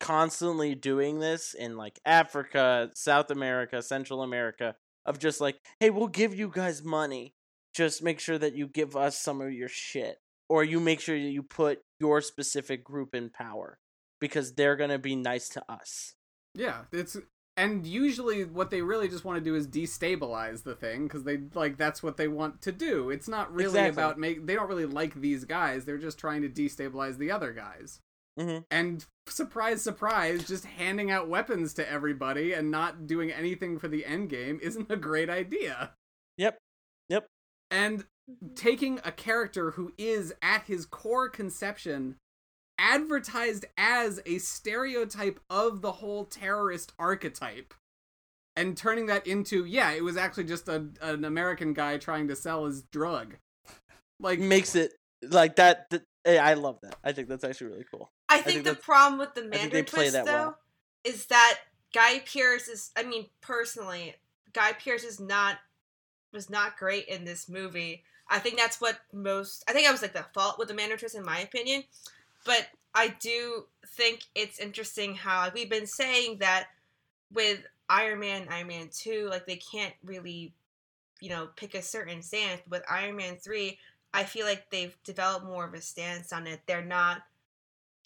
constantly doing this in like Africa, South America, Central America, of just like, hey, we'll give you guys money. Just make sure that you give us some of your shit, or you make sure that you put your specific group in power because they're going to be nice to us. Yeah, it's and usually what they really just want to do is destabilize the thing because they like that's what they want to do. It's not really exactly. about make they don't really like these guys. They're just trying to destabilize the other guys. Mm-hmm. And surprise, surprise, just handing out weapons to everybody and not doing anything for the end game isn't a great idea. Yep. Yep. And taking a character who is, at his core conception, advertised as a stereotype of the whole terrorist archetype, and turning that into, yeah, it was actually just a, an American guy trying to sell his drug. Like Makes it, like, that, that I love that. I think that's actually really cool. I think, I think the problem with the Mandarin twist, though, well. is that Guy Pearce is, I mean, personally, Guy Pearce is not... was not great in this movie. I think that's what most... I think I was, like, the fault with the Mandarin twist, in my opinion. But I do think it's interesting how, like, we've been saying that with Iron Man and Iron Man two, like, they can't really, you know, pick a certain stance. But with Iron Man three, I feel like they've developed more of a stance on it. They're not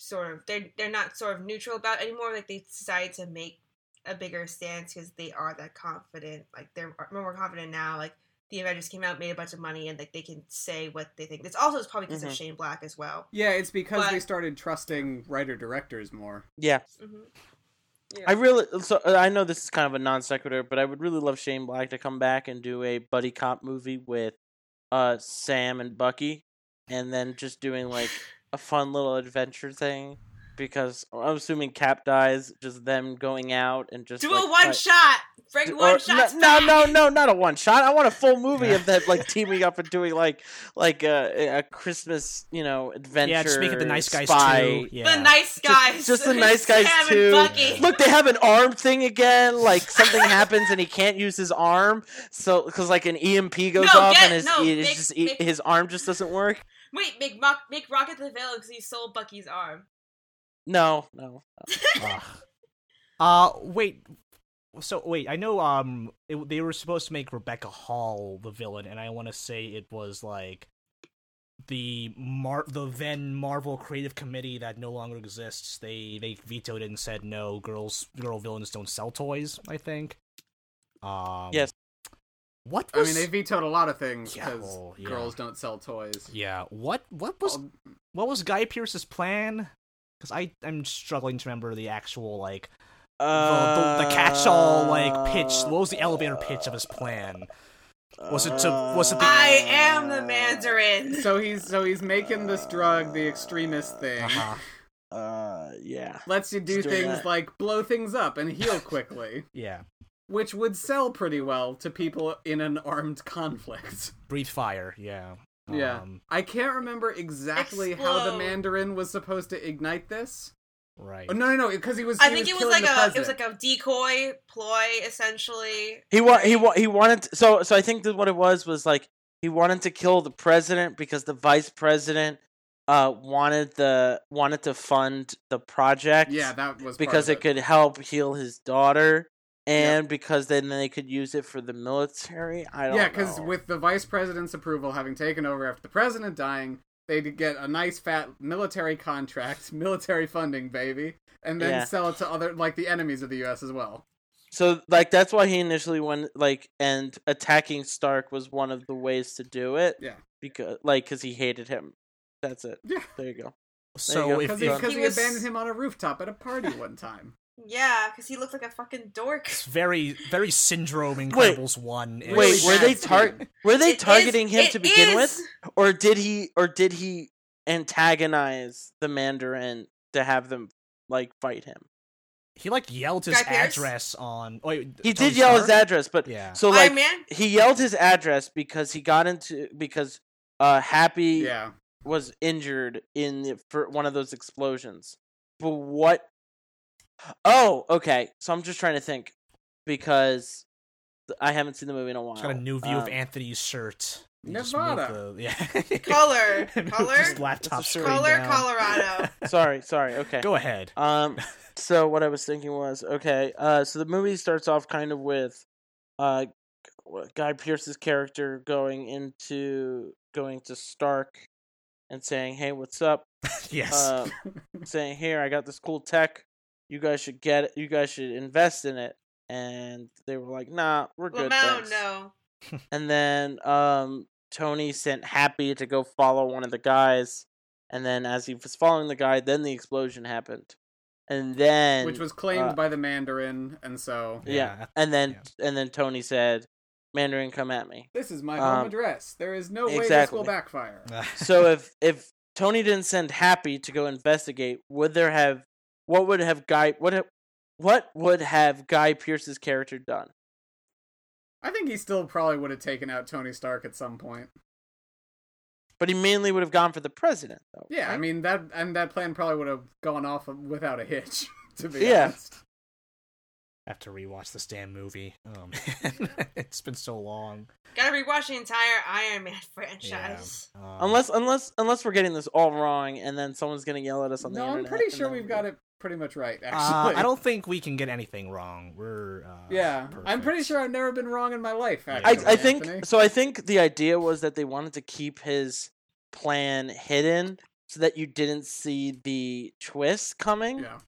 sort of... They're, they're not sort of neutral about it anymore. Like, they decided to make a bigger stance because they are that confident. Like, they're more confident now. Like, the Avengers came out, made a bunch of money, and like they can say what they think. It's also probably because mm-hmm. of Shane Black as well. Yeah, it's because but... they started trusting writer directors more. Yeah. Mm-hmm. yeah, I really. So I know this is kind of a non sequitur, but I would really love Shane Black to come back and do a buddy cop movie with uh, Sam and Bucky, and then just doing like a fun little adventure thing. Because I'm assuming Cap dies, just them going out and just do like, a one like, shot. Bring one shot. No, no, no, not a one shot. I want a full movie of them like teaming up and doing like like a, a Christmas, you know, adventure. Yeah, just make it the nice guys too. Yeah. The nice guys. Just, just the nice guys too. Look, they have an arm thing again. Like something happens and he can't use his arm, so because like an E M P goes no, off get, and his no, it, make, just, make, his arm just doesn't work. Wait, make make Rocket the villain because he sold Bucky's arm. No, no. no. uh, uh, wait. So, wait, I know um, it, they were supposed to make Rebecca Hall the villain, and I want to say it was, like, the Mar- the then Marvel Creative Committee that no longer exists. They they vetoed it and said, no, girls, girl villains don't sell toys, I think. Um, yes. What was... I mean, they vetoed a lot of things because yeah, well, yeah. girls don't sell toys. Yeah. What, what, was, well, what was Guy Pearce's plan? Because I I'm struggling to remember the actual like uh, the, the, the catch-all like pitch. What was the elevator pitch of his plan? Was it to was it? The... I am the Mandarin. So he's so he's making this drug the extremist thing. Uh-huh. Uh yeah. Lets you do Let's things do like blow things up and heal quickly. yeah. Which would sell pretty well to people in an armed conflict. Breathe fire. Yeah. Yeah, um, I can't remember exactly explode. how the Mandarin was supposed to ignite this. Right. Oh, no, no, no, because he was. I he think was it was like a president. It was like a decoy ploy, essentially. He wa- he wa- he wanted to, so so I think that what it was was like he wanted to kill the president because the vice president uh wanted the wanted to fund the project. Yeah, that was because part of it. It could help heal his daughter. And yep. because then they could use it for the military, I don't know. Yeah, because with the vice president's approval having taken over after the president dying, they'd get a nice fat military contract, military funding, baby, and then yeah. sell it to other, like, the enemies of the U S as well. So, like, that's why he initially went, like, and attacking Stark was one of the ways to do it. Yeah. Because, like, because he hated him. That's it. Yeah. There you go. So, because he, he, he was... abandoned him on a rooftop at a party one time. Yeah, because he looked like a fucking dork. It's very, very Syndrome Incredibles wait, one. Is. Wait, were they tar- were they it targeting is, him to begin is. with, or did he, or did he antagonize the Mandarin to have them like fight him? He like yelled his Guy address Pierce? on. Oh, wait, he did yell Stark? his address, but yeah. so like he yelled his address because he got into because Uh, Happy yeah. was injured in the, for one of those explosions. But what? Oh, okay. So I'm just trying to think because I haven't seen the movie in a while. It's got a new view um, of Anthony's shirt. You Nevada. The, yeah. Color. Color. Just laptop shirt. Color, Colorado. sorry, sorry. Okay. Go ahead. Um. So what I was thinking was, okay, Uh. so the movie starts off kind of with uh, Guy Pearce's character going into going to Stark and saying, hey, what's up? yes. Uh, saying, here, I got this cool tech. You guys should get it. You guys should invest in it. And they were like, nah, we're well, good. No, no. And then um, Tony sent Happy to go follow one of the guys. And then as he was following the guy, then the explosion happened. And then... Which was claimed uh, by the Mandarin, and so... Yeah, yeah. and then yeah. and then Tony said, Mandarin, come at me. This is my home um, address. There is no exactly. way this will backfire. So if, if Tony didn't send Happy to go investigate, would there have... What would have Guy... What, what would have Guy Pearce's character done? I think he still probably would have taken out Tony Stark at some point. But he mainly would have gone for the president, though. Yeah, right? I mean, that and that plan probably would have gone off without a hitch, to be yeah. honest. I have to rewatch this damn movie. Oh, man. It's been so long. Gotta rewatch the entire Iron Man franchise. Yeah. Um, unless unless, unless we're getting this all wrong, and then someone's gonna yell at us on no, the internet. No, I'm pretty sure we've we'll... got it pretty much right, actually. Uh, I don't think we can get anything wrong. We're uh, yeah. perfect. I'm pretty sure I've never been wrong in my life. Actually, I, I think so. I think the idea was that they wanted to keep his plan hidden so that you didn't see the twist coming. Yeah,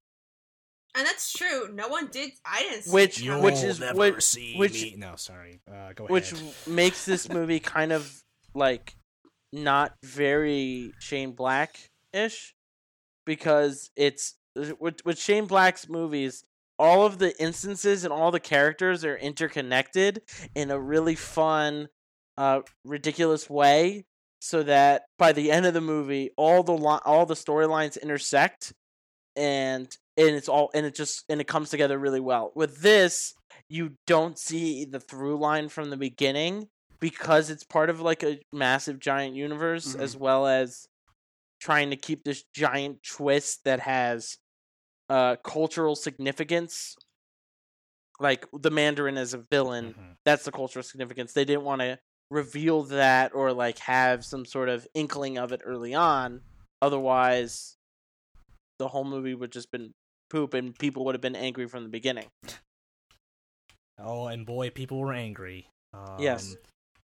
and that's true. No one did. I didn't. See which it which is never which, see which me. No, sorry. Uh, go which ahead. Which makes this movie kind of like not very Shane Black-ish because it's. With, with Shane Black's movies, all of the instances and all the characters are interconnected in a really fun, uh, ridiculous way, so that by the end of the movie, all the lo- all the storylines intersect, and and it's all and it just and it comes together really well. With this, you don't see the through line from the beginning because it's part of like a massive giant universe, mm-hmm. as well as. Trying to keep this giant twist that has uh, cultural significance. Like, the Mandarin as a villain, mm-hmm. that's the cultural significance. They didn't want to reveal that or, like, have some sort of inkling of it early on. Otherwise, the whole movie would just been poop and people would have been angry from the beginning. Oh, and boy, people were angry. Um, yes.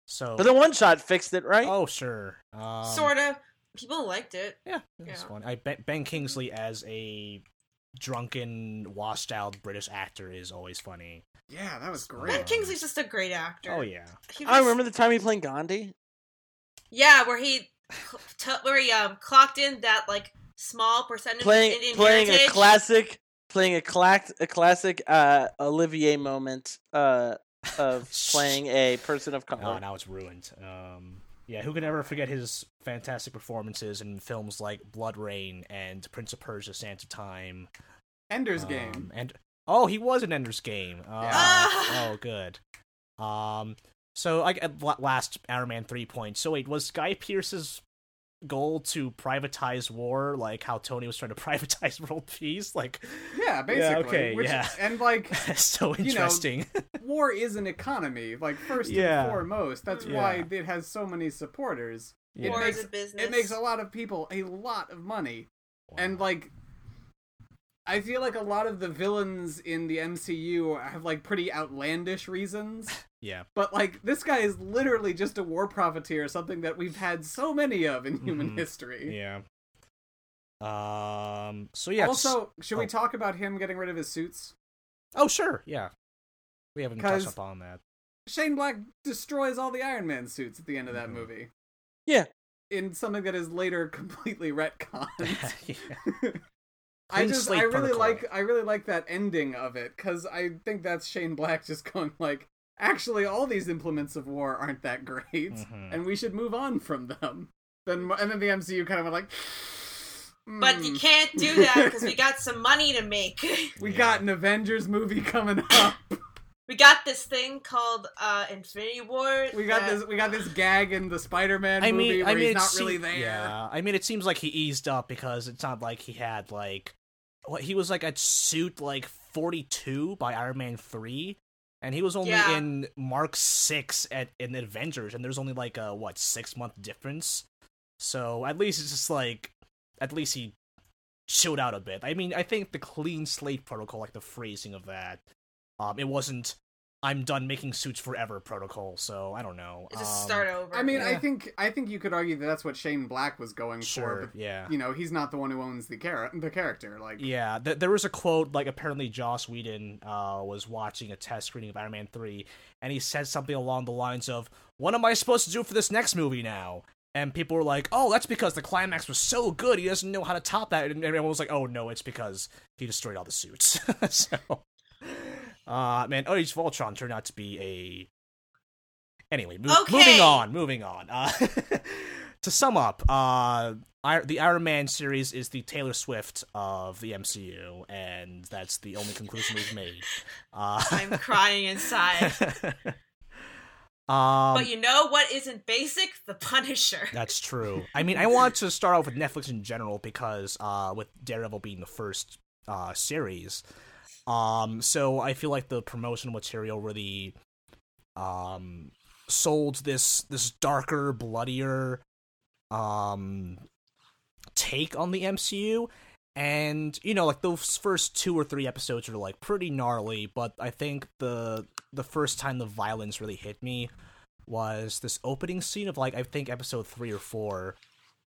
So, but the one-shot fixed it, right? Oh, sure. Um... Sort of. People liked it. Yeah, it was yeah. fun. I, Ben Kingsley as a drunken, washed-out British actor is always funny. Yeah, that was great. Ben Kingsley's just a great actor. Oh, yeah. Was... I remember the time he played Gandhi. Yeah, where he t- where he um, clocked in that like small percentage playing, of Indian playing heritage. A classic, playing a, cla- a classic uh, Olivier moment uh, of playing a person of color. Oh, now it's ruined. Um... Yeah, who can ever forget his fantastic performances in films like Blood Rain and Prince of Persia, Sands of Time. Ender's um, Game. And Oh, he was in Ender's Game. Uh, yeah. Oh, good. Um, so, I, last Iron Man three point. So wait, was Guy Pearce's goal to privatize war, like how Tony was trying to privatize world peace? Like, yeah, basically. Yeah, okay, Which, yeah. And like... so interesting. You know, war is an economy, like first yeah. and foremost. That's yeah. why it has so many supporters. Yeah. It war makes, is a business. It makes a lot of people a lot of money. Wow. And like, I feel like a lot of the villains in the M C U have like pretty outlandish reasons. Yeah. But like, this guy is literally just a war profiteer, something that we've had so many of in human mm-hmm. history. Yeah. Um. So yeah. Also, should oh. we talk about him getting rid of his suits? Oh sure, yeah. We haven't touched up on that. Shane Black destroys all the Iron Man suits at the end of that mm-hmm. movie. Yeah. In something that is later completely retconned. I just, I really like, I really like that ending of it, because I think that's Shane Black just going like, actually, all these implements of war aren't that great, mm-hmm. and we should move on from them. Then, and then the M C U kind of went like, mm. but you can't do that because we got some money to make. We yeah. got an Avengers movie coming up. We got this thing called uh, Infinity War. We got that... this. We got this gag in the Spider-Man I mean, movie where I mean, he's not se- really there. Yeah, I mean, it seems like he eased up because it's not like he had like what he was like a suit like forty-two by Iron Man three, and he was only yeah. in Mark six at in Avengers, and there's only like a what six month difference. So at least it's just like at least he chilled out a bit. I mean, I think the clean slate protocol, like the phrasing of that. Um, it wasn't, I'm done making suits forever protocol, so I don't know. Um, Just start over. I mean, yeah. I think I think you could argue that that's what Shane Black was going sure, for, but, yeah. you know, he's not the one who owns the, char- the character. Like, yeah, th- there was a quote, like, apparently Joss Whedon uh, was watching a test screening of Iron Man three, and he said something along the lines of, what am I supposed to do for this next movie now? And people were like, oh, that's because the climax was so good, he doesn't know how to top that. And everyone was like, oh, no, it's because he destroyed all the suits. so... Uh, man, Age of Ultron turned out to be a... Anyway, mo- okay. moving on, moving on. Uh, to sum up, uh, I- the Iron Man series is the Taylor Swift of the M C U, and that's the only conclusion we've made. Uh, I'm crying inside. um, but you know what isn't basic? The Punisher. That's true. I mean, I want to start off with Netflix in general, because uh, with Daredevil being the first uh, series... Um, so I feel like the promotional material really, um, sold this, this darker, bloodier, um, take on the M C U, and, you know, like, those first two or three episodes are, like, pretty gnarly, but I think the, the first time the violence really hit me was this opening scene of, like, I think episode three or four,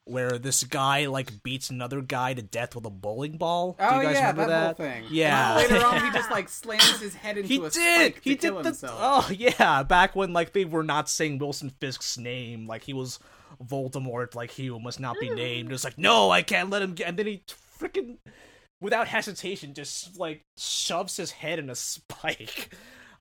where this guy, like, beats another guy to death with a bowling ball. Do oh, you guys yeah, remember that? Whole thing. Yeah. And later on, he just, like, slams his head into he a spike did. He to did kill the... himself. Oh, yeah. Back when, like, they were not saying Wilson Fisk's name. Like, he was Voldemort. Like, he must not be named. It was like, no, I can't let him get... And then he freaking, without hesitation, just, like, shoves his head in a spike.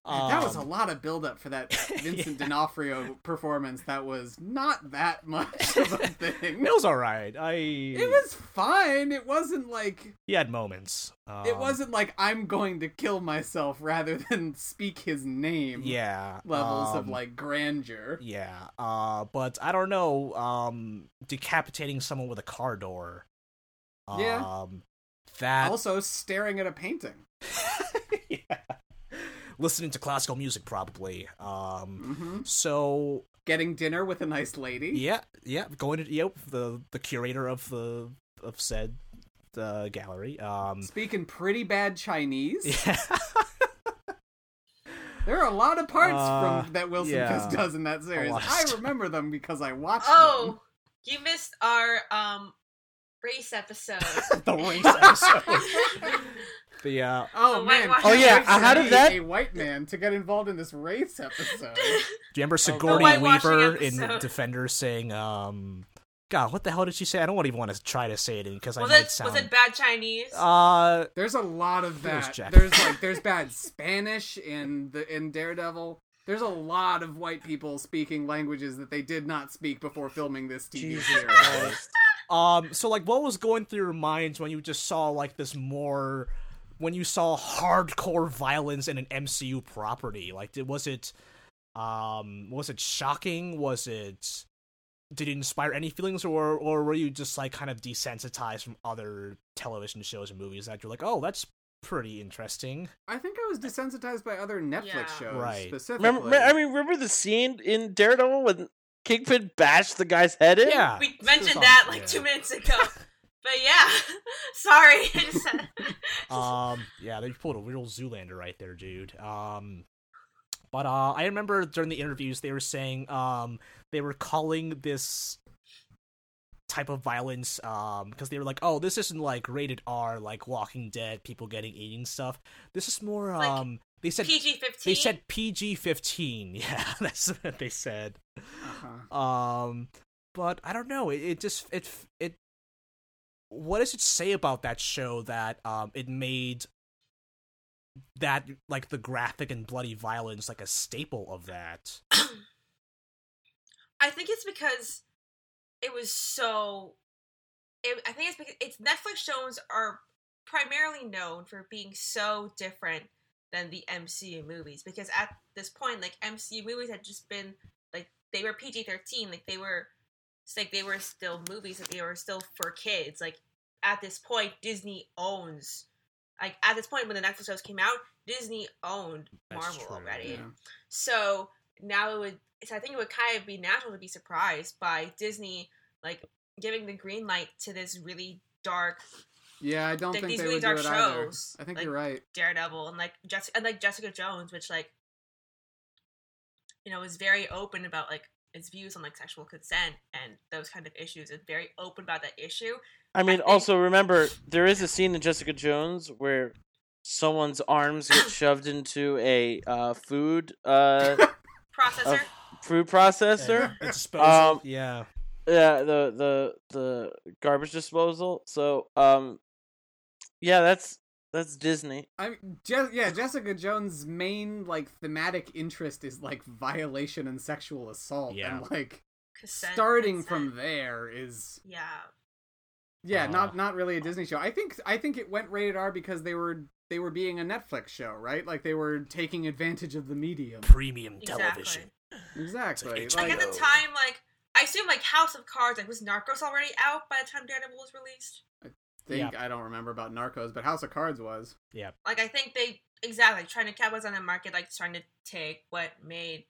Um, that was a lot of build-up for that Vincent yeah. D'Onofrio performance that was not that much of a thing. It was alright. I... It was fine. It wasn't like... He had moments. Um, it wasn't like, I'm going to kill myself rather than speak his name. Yeah. Levels um, of, like, grandeur. Yeah. Uh, but, I don't know, um, decapitating someone with a car door. Um, yeah. That... Also, staring at a painting. yeah. Listening to classical music, probably. Um, mm-hmm. So getting dinner with a nice lady. Yeah, yeah. Going to yep the the curator of the of said uh, gallery. Um, Speaking pretty bad Chinese. Yeah. There are a lot of parts uh, from that Wilson yeah. Fisk does in that series. I remember them because I watched. Oh, them. You missed our um race episode. The race episode. The, uh, oh, oh man! Oh yeah! How did that a white man to get involved in this race episode? Do you remember Sigourney oh, Weaver episode. in Defenders saying, um, "God, what the hell did she say?" I don't even want to try to say it because I might sound. Was it bad Chinese? Uh, there's a lot of that. There's like there's bad Spanish in the in Daredevil. There's a lot of white people speaking languages that they did not speak before filming this T V series. um, so like, what was going through your minds when you just saw like this more? When you saw hardcore violence in an M C U property, like, was it, um, was it shocking? Was it, did it inspire any feelings, or or were you just like kind of desensitized from other television shows and movies that you're like, oh, that's pretty interesting? I think I was desensitized by other Netflix yeah. shows, right? Specifically, remember, I mean, remember the scene in Daredevil when Kingpin bashed the guy's head in? Yeah, we mentioned that like yeah. two minutes ago. But yeah, sorry. um, yeah, they pulled a real Zoolander right there, dude. Um, but uh, I remember during the interviews they were saying um they were calling this type of violence um because they were like, oh, this isn't like rated R, like Walking Dead, people getting eating stuff. This is more like um they said P G fifteen. They said P G fifteen. Yeah, that's what they said. Uh-huh. Um, but I don't know. It, it just it it. What does it say about that show that um, it made that, like, the graphic and bloody violence, like, a staple of that? I think it's because it was so... It, I think it's because it's Netflix shows are primarily known for being so different than the M C U movies, because at this point, like, M C U movies had just been, like, they were P G thirteen, like, they were, like, they were still movies, like, they were still for kids. Like, at this point, Disney owns, like, at this point, when the Netflix shows came out, Disney owned Marvel true, already. Yeah. So, now it would, so I think it would kind of be natural to be surprised by Disney, like, giving the green light to this really dark, yeah, I don't like, think these they really would dark do it shows. Either. I think like, you're right. Daredevil and like Jessica and like Jessica Jones, which like you know is very open about like its views on like sexual consent and those kind of issues. It's very open about that issue. I mean, I think- also remember there is a scene in Jessica Jones where someone's arms get shoved into a uh, food uh, processor. A food processor. Yeah, it's um, yeah. Yeah, the, the the garbage disposal. So, um, yeah, that's that's Disney. I Je- yeah, Jessica Jones' main like thematic interest is like violation and sexual assault, yeah. and like consent, starting consent. From there is yeah, yeah, uh, not not really a Disney show. I think I think it went rated R because they were they were being a Netflix show, right? Like they were taking advantage of the medium, premium television. Exactly. Exactly. Like, like at the time, like. I assume, like, House of Cards, like, was Narcos already out by the time Daredevil was released? I think, yeah. I don't remember about Narcos, but House of Cards was. Yeah. Like, I think they, exactly, trying to capitalize on the market, like, trying to take what made,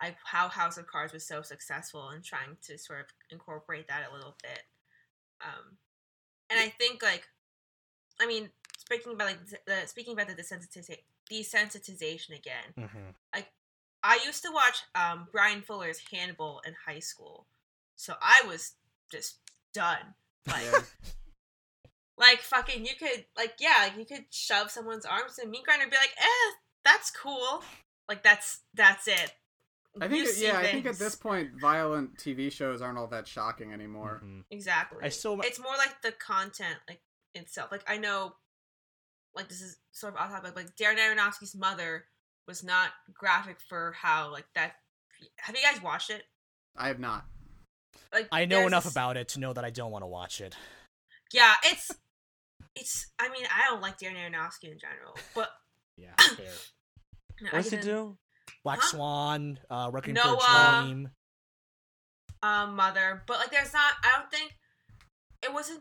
like, how House of Cards was so successful and trying to sort of incorporate that a little bit. Um, and I think, like, I mean, speaking about, like, the, speaking about the desensitiza- desensitization again, mm-hmm. like, I used to watch um, Brian Fuller's Hannibal in high school, so I was just done. Like, yeah. like fucking, you could, like, yeah, like, you could shove someone's arms in a meat grinder and be like, eh, that's cool. Like, that's that's it. I think, it, yeah, things. I think at this point, violent T V shows aren't all that shocking anymore. Mm-hmm. Exactly. I still... It's more like the content, like, itself. Like, I know, like, this is sort of off topic, but, like, Darren Aronofsky's Mother was not graphic for how, like, that... Have you guys watched it? I have not. Like, I know enough this... about it to know that I don't want to watch it. Yeah, it's... it's... I mean, I don't like Darren Aronofsky in general, but... yeah, fair. No, what does he do? Black huh? Swan, uh, Wrecking Noah, for a Dream. Uh, Mother. But, like, there's not... I don't think... It wasn't...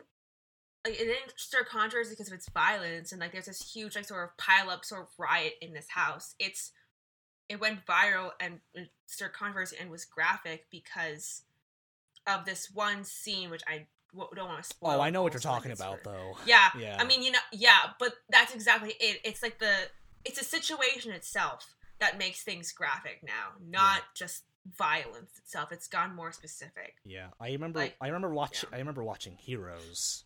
Like, it didn't stir controversy because of its violence, and, like, there's this huge, like, sort of pile-up sort of riot in this house. It's, it went viral and it stirred controversy and was graphic because of this one scene, which I w- don't want to spoil. Oh, I know what you're talking about, though. Yeah, yeah. I mean, you know, yeah, but that's exactly it. It's, like, the, it's a situation itself that makes things graphic now, not yeah. just violence itself. It's gone more specific. Yeah, I remember, like, I remember watching, yeah. I remember watching Heroes.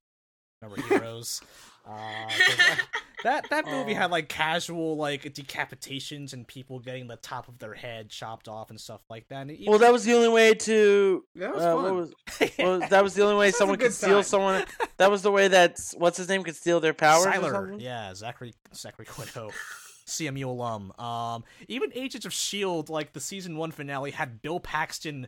Remember Heroes? uh, I, that that movie had like casual like decapitations and people getting the top of their head chopped off and stuff like that. Even, well, that was the only way to. That was uh, fun. What was, well, that was the only way someone could steal time. someone. That was the way that what's his name could steal their powers. Siler, yeah, Zachary Zachary Quinto, C M U alum. Um, even Agents of S H I E L D, like the season one finale, had Bill Paxton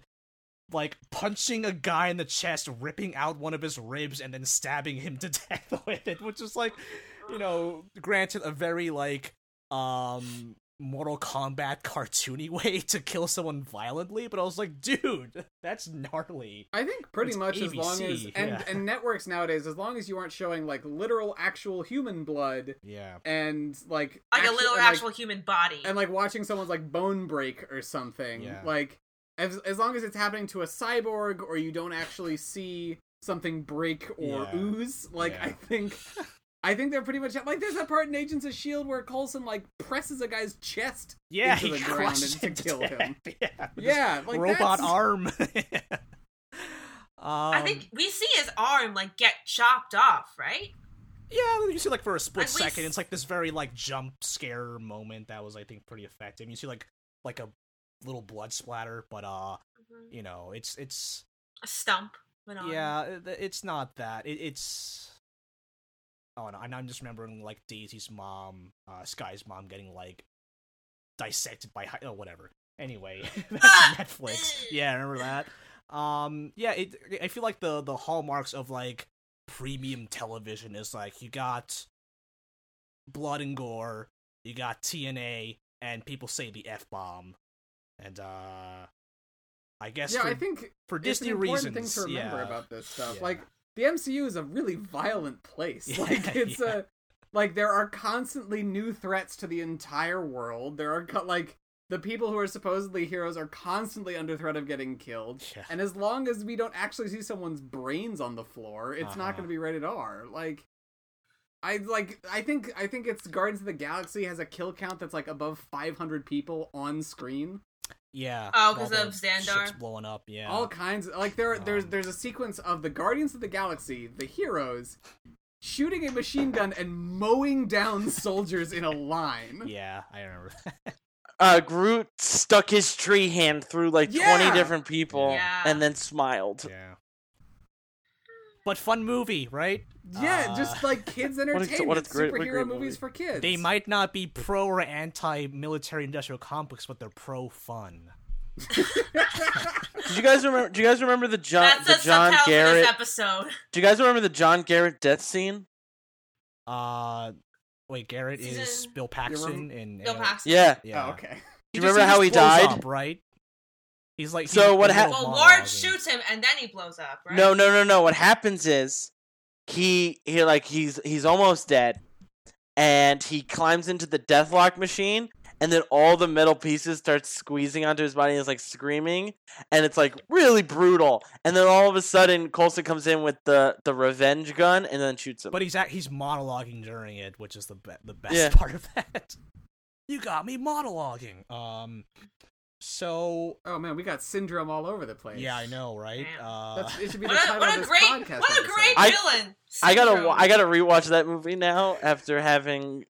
like punching a guy in the chest, ripping out one of his ribs, and then stabbing him to death with it, which is like, you know, granted a very like um Mortal Kombat cartoony way to kill someone violently, but I was like, dude, that's gnarly. I think pretty it's much A B C, as long as and, yeah. and networks nowadays, as long as you aren't showing like literal actual human blood, yeah, and like like actu- a literal and, actual like, human body, and like watching someone's like bone break or something, yeah. like. As, as long as it's happening to a cyborg or you don't actually see something break or yeah. ooze, like, yeah. I think I think they're pretty much... Like, there's that part in Agents of S H I E L D where Coulson, like, presses a guy's chest yeah, into the ground to kill death. him. Yeah, yeah like robot that's... arm. um, I think we see his arm, like, get chopped off, right? Yeah, you see, like, for a split At second, least... it's, like, this very, like, jump scare moment that was, I think, pretty effective. You see, like, like a... little blood splatter, but uh mm-hmm. you know it's it's a stump but yeah on. It's not that it, it's oh no I'm just remembering like Daisy's mom uh Sky's mom getting like dissected by oh whatever anyway that's ah! Netflix yeah remember that um yeah it I feel like the the hallmarks of like premium television is like you got blood and gore You got T N A, and people say the F-bomb. And, uh... I guess yeah, for, I think for Disney reasons... it's an important reasons, thing to remember yeah, about this stuff. Yeah. Like, the M C U is a really violent place. Yeah, like, it's yeah. a... Like, there are constantly new threats to the entire world. There are, like... The people who are supposedly heroes are constantly under threat of getting killed. Yeah. And as long as we don't actually see someone's brains on the floor, it's uh-huh. not going to be rated R. Like, I like, I think, I think it's Guardians of the Galaxy has a kill count that's like above five hundred people on screen. Yeah. Oh, because of Xandar. Shit's blowing up. Yeah. All kinds of, like there, um, there's, there's a sequence of the Guardians of the Galaxy, the heroes, shooting a machine gun and mowing down soldiers in a line. Yeah, I remember that. Uh, Groot stuck his tree hand through like yeah! twenty different people yeah. and then smiled. Yeah. But fun movie, right? Yeah, uh, just like kids entertainment, what a, what a great, superhero movies movie. For kids. They might not be pro or anti-military industrial complex, but they're pro-fun. Do you guys remember? Do you guys remember the John? That's the John Garrett episode. Do you guys remember the John Garrett death scene? Uh. Wait, Garrett is Bill Paxton in Bill Paxton. Yeah. yeah. Oh, okay. Do you remember how he died? Up, right. He's like. So he's what happens? Well, Ward shoots him and then he blows up. Right? No, no, no, no. What happens is he he like he's he's almost dead, and he climbs into the Deathlock machine, and then all the metal pieces start squeezing onto his body, and he's like screaming, and it's like really brutal. And then all of a sudden, Coulson comes in with the, the revenge gun and then shoots him. But he's at, he's monologuing during it, which is the be- the best yeah. part of that. You got me monologuing. Um, so oh man, we got Syndrome all over the place. Yeah, I know, right? Uh, That's, it should be the title of this podcast. What a great villain! I, I gotta I gotta rewatch that movie now after having.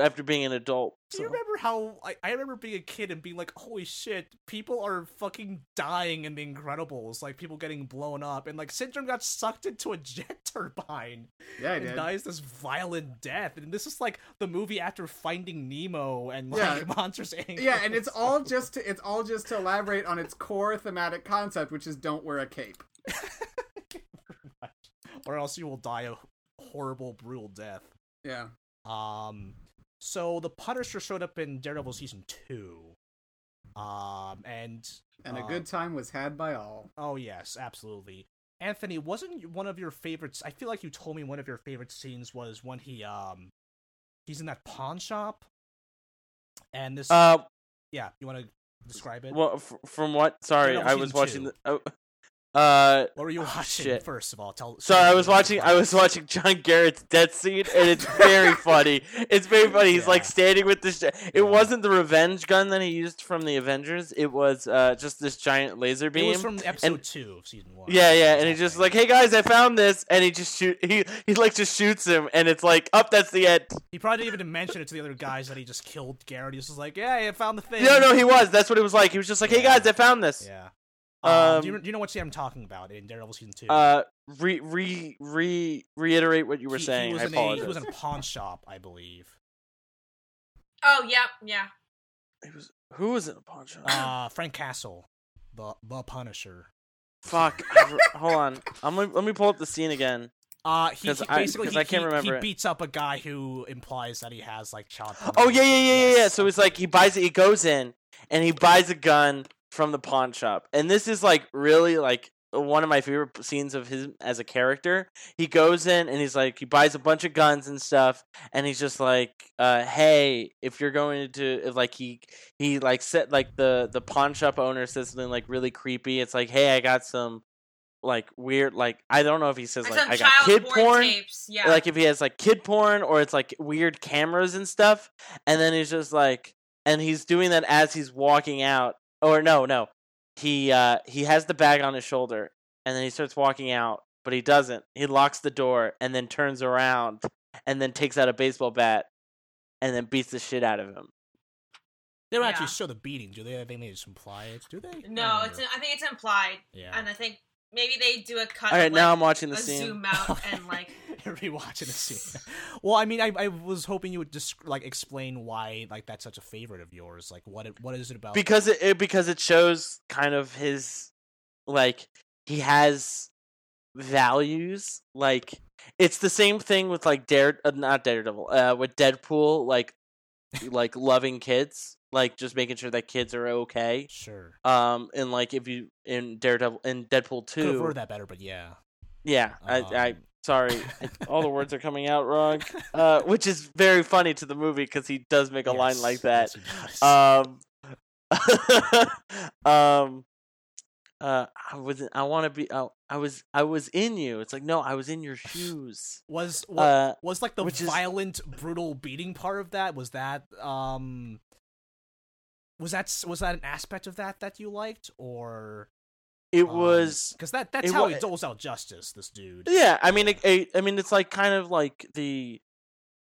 After being an adult. So. Do you remember how... I, I remember being a kid and being like, holy shit, people are fucking dying in The Incredibles. Like, people getting blown up. And, like, Syndrome got sucked into a jet turbine. Yeah, he and did. Dies this violent death. And this is, like, the movie after Finding Nemo and, like, yeah. Monsters, Incorporated. Yeah, and it's all just to, it's all just to elaborate on its core thematic concept, which is don't wear a cape. Or else you will die a horrible, brutal death. Yeah. Um... So the Punisher showed up in Daredevil season two, um, and and a uh, good time was had by all. Oh yes, absolutely. Anthony, wasn't one of your favorites? I feel like you told me one of your favorite scenes was when he um he's in that pawn shop, and this uh yeah you want to describe it? Well, f- from what? Sorry, Daredevil I was watching. Two. The... Oh. Uh, what were you watching? Shit. First of all, tell. So I was watching. I was watching John Garrett's death scene, and it's very funny. It's very funny. He's yeah. like standing with this. Sh- it yeah. wasn't the revenge gun that he used from the Avengers. It was uh, just this giant laser beam. It was from episode and, two of season one. Yeah, yeah, and he's just like, "Hey guys, I found this," and he just shoot. He he like just shoots him, and it's like, "Up, oh, that's the end." He probably didn't even mention it to the other guys that he just killed Garrett. He was just like, "Yeah, I found the thing." No, no, he was. That's what it was like. He was just like, "Hey guys, I found this." Yeah. Um, um, do, you, do you know what scene I'm talking about in Daredevil season two? Uh, re re re reiterate what you were he, saying. He was I apologize. A, he was in a pawn shop, I believe. Oh yeah, yeah. It was who was in a pawn shop? Uh, Frank Castle, the the Punisher. Fuck. Hold on. I'm let me pull up the scene again. Uh, he, he basically I, he, I can't remember he, he beats up a guy who implies that he has like child. Oh yeah, yeah, yeah, yeah, yeah. So it's like he buys it. He goes in and he buys a gun. From the pawn shop. And this is like really like one of my favorite scenes of his as a character. He goes in and he's like, he buys a bunch of guns and stuff. And he's just like, uh, hey, if you're going to if, like he he like set like the, the pawn shop owner says something like really creepy. It's like, hey, I got some like weird like I don't know if he says like I got kid porn. Tapes. Yeah. Like if he has like kid porn or it's like weird cameras and stuff. And then he's just like and he's doing that as he's walking out. Or no, no, he uh, he has the bag on his shoulder, and then he starts walking out, but he doesn't. He locks the door, and then turns around, and then takes out a baseball bat, and then beats the shit out of him. They don't yeah. actually show the beating, do they? I think they just imply it, do they? No, I, it's, I think it's implied, yeah. and I think maybe they do a cut. All right, of, now like, I'm watching the scene. Zoom out and like rewatching the scene. Well, I mean, I I was hoping you would just like explain why like that's such a favorite of yours. Like, what it, what is it about? Because it, it because it shows kind of his like he has values. Like it's the same thing with like Dare uh, not Daredevil uh, with Deadpool. Like like loving kids, like just making sure that kids are okay. Sure. Um, and like if you in Daredevil in Deadpool two, could have worded that better, but yeah, yeah. Um... I, I sorry, all the words are coming out wrong, uh, which is very funny to the movie because he does make a yes, line like that. Yes, um, um, uh, I was I want to be. I, I was I was in you. It's like no, I was in your shoes. Was what, uh, was like the violent, is... brutal beating part of that? Was that um, was that was that an aspect of that that you liked, or it um, was because that that's how was, he doles out justice. This dude. Yeah, I mean, it, it, I mean, it's like kind of like the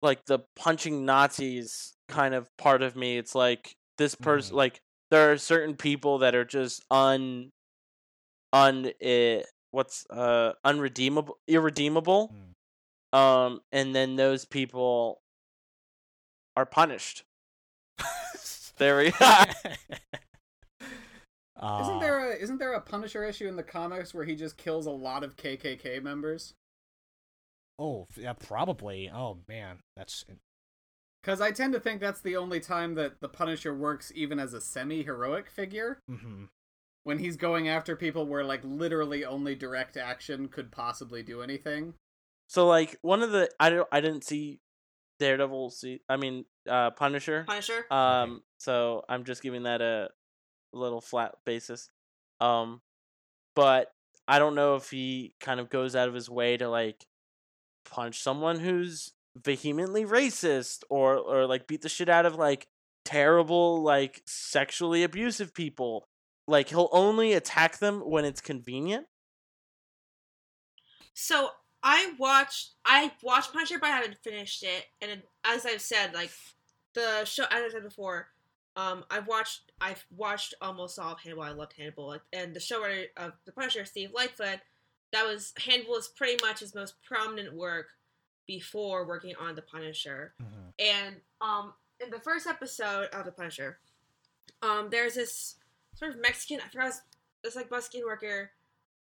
like the punching Nazis kind of part of me. It's like this person, mm. like there are certain people that are just un un. Uh, what's uh unredeemable irredeemable mm. um and then those people are punished. There we are. uh, isn't there a, isn't there a Punisher issue in the comics where he just kills a lot of K K K members? Oh yeah, probably. Oh man, that's because I tend to think that's the only time that the Punisher works even as a semi-heroic figure. Mm-hmm. When he's going after people where, like, literally only direct action could possibly do anything. So, like, one of the... I, don't, I didn't see Daredevil... See, I mean, uh, Punisher. Punisher. Um, okay. So, I'm just giving that a little flat basis. Um, but I don't know if he kind of goes out of his way to, like, punch someone who's vehemently racist or, or like, beat the shit out of, like, terrible, like, sexually abusive people. Like, he'll only attack them when it's convenient. So, I watched... I watched Punisher, but I haven't finished it. And as I've said, like, the show... As I said before, um, I've watched... I've watched almost all of Hannibal. I loved Hannibal. And the showrunner of the Punisher, Steve Lightfoot, that was... Hannibal is pretty much his most prominent work before working on the Punisher. Mm-hmm. And, um, in the first episode of the Punisher, um, there's this... sort of Mexican, I forgot, it's like busking worker,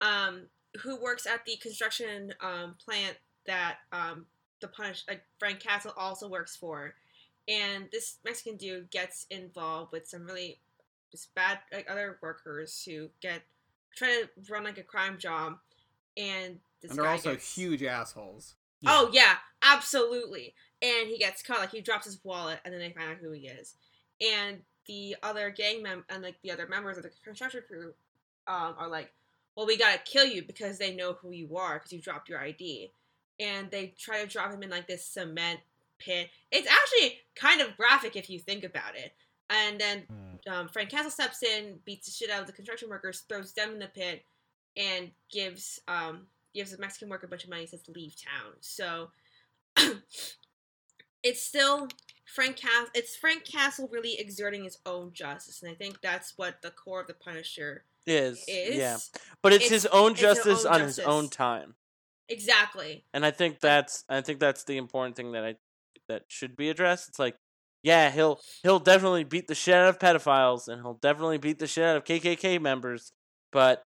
um, who works at the construction um, plant that um, the Punish, like Frank Castle also works for, and this Mexican dude gets involved with some really just bad like other workers who get trying to run like a crime job, and this and they're guy also gets, huge assholes. Yeah. Oh yeah, absolutely, and he gets caught. Like he drops his wallet, and then they find out who he is, and. The other gang mem and like the other members of the construction crew um, are like, well, we gotta kill you because they know who you are because you dropped your I D, and they try to drop him in like this cement pit. It's actually kind of graphic if you think about it. And then um, Frank Castle steps in, beats the shit out of the construction workers, throws them in the pit, and gives um, gives the Mexican worker a bunch of money and says leave town. So it's still. Frank Castle, it's Frank Castle really exerting his own justice, and I think that's what the core of the Punisher is. is. Yeah, but it's, it's his own justice on his own time. Exactly. And I think that's I think that's the important thing that I that should be addressed. It's like, yeah, he'll he'll definitely beat the shit out of pedophiles, and he'll definitely beat the shit out of K K K members, but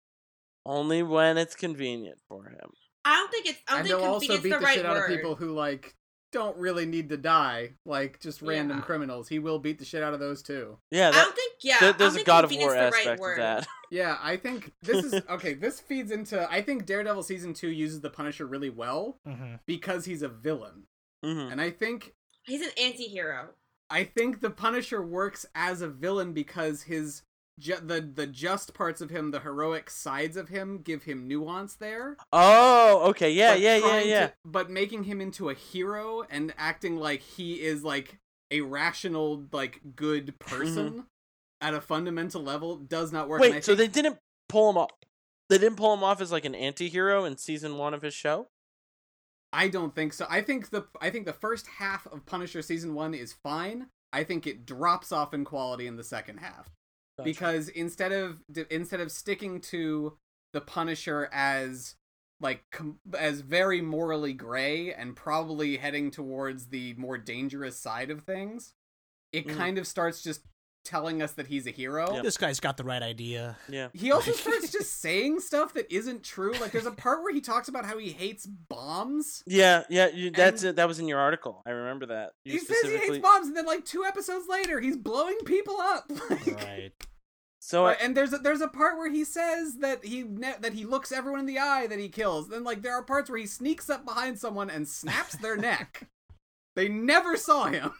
only when it's convenient for him. I don't think it's. I don't and think he'll also beat the, the right shit word. Out of people who like. Don't really need to die, like just random yeah. criminals. He will beat the shit out of those too. Yeah, that, I don't think. Yeah, th- there's I don't a think God of War aspect right word. To that. Yeah, I think this is okay. This feeds into. I think Daredevil season two uses the Punisher really well mm-hmm. because he's a villain, mm-hmm. and I think he's an anti-hero. I think the Punisher works as a villain because his ju- the the just parts of him, the heroic sides of him, give him nuance there. Oh, okay, yeah, but yeah, yeah, yeah. To, but making him into a hero and acting like he is like a rational, like good person mm-hmm. at a fundamental level does not work. Wait, and I so think... they didn't pull him off? They didn't pull him off as like an anti-hero in season one of his show. I don't think so. I think the I think the first half of Punisher season one is fine. I think it drops off in quality in the second half. Gotcha. Because instead of instead of sticking to the Punisher as like com- as very morally gray and probably heading towards the more dangerous side of things, it mm. kind of starts just telling us that he's a hero. Yep. This guy's got the right idea. Yeah. He also starts just saying stuff that isn't true. Like there's a part where he talks about how he hates bombs. Yeah, yeah, you, that's it. That was in your article. I remember that. You he specifically... says he hates bombs, and then like two episodes later, he's blowing people up. Like... Right. So, right, and there's a, there's a part where he says that he ne- that he looks everyone in the eye that he kills. Then like there are parts where he sneaks up behind someone and snaps their neck. They never saw him.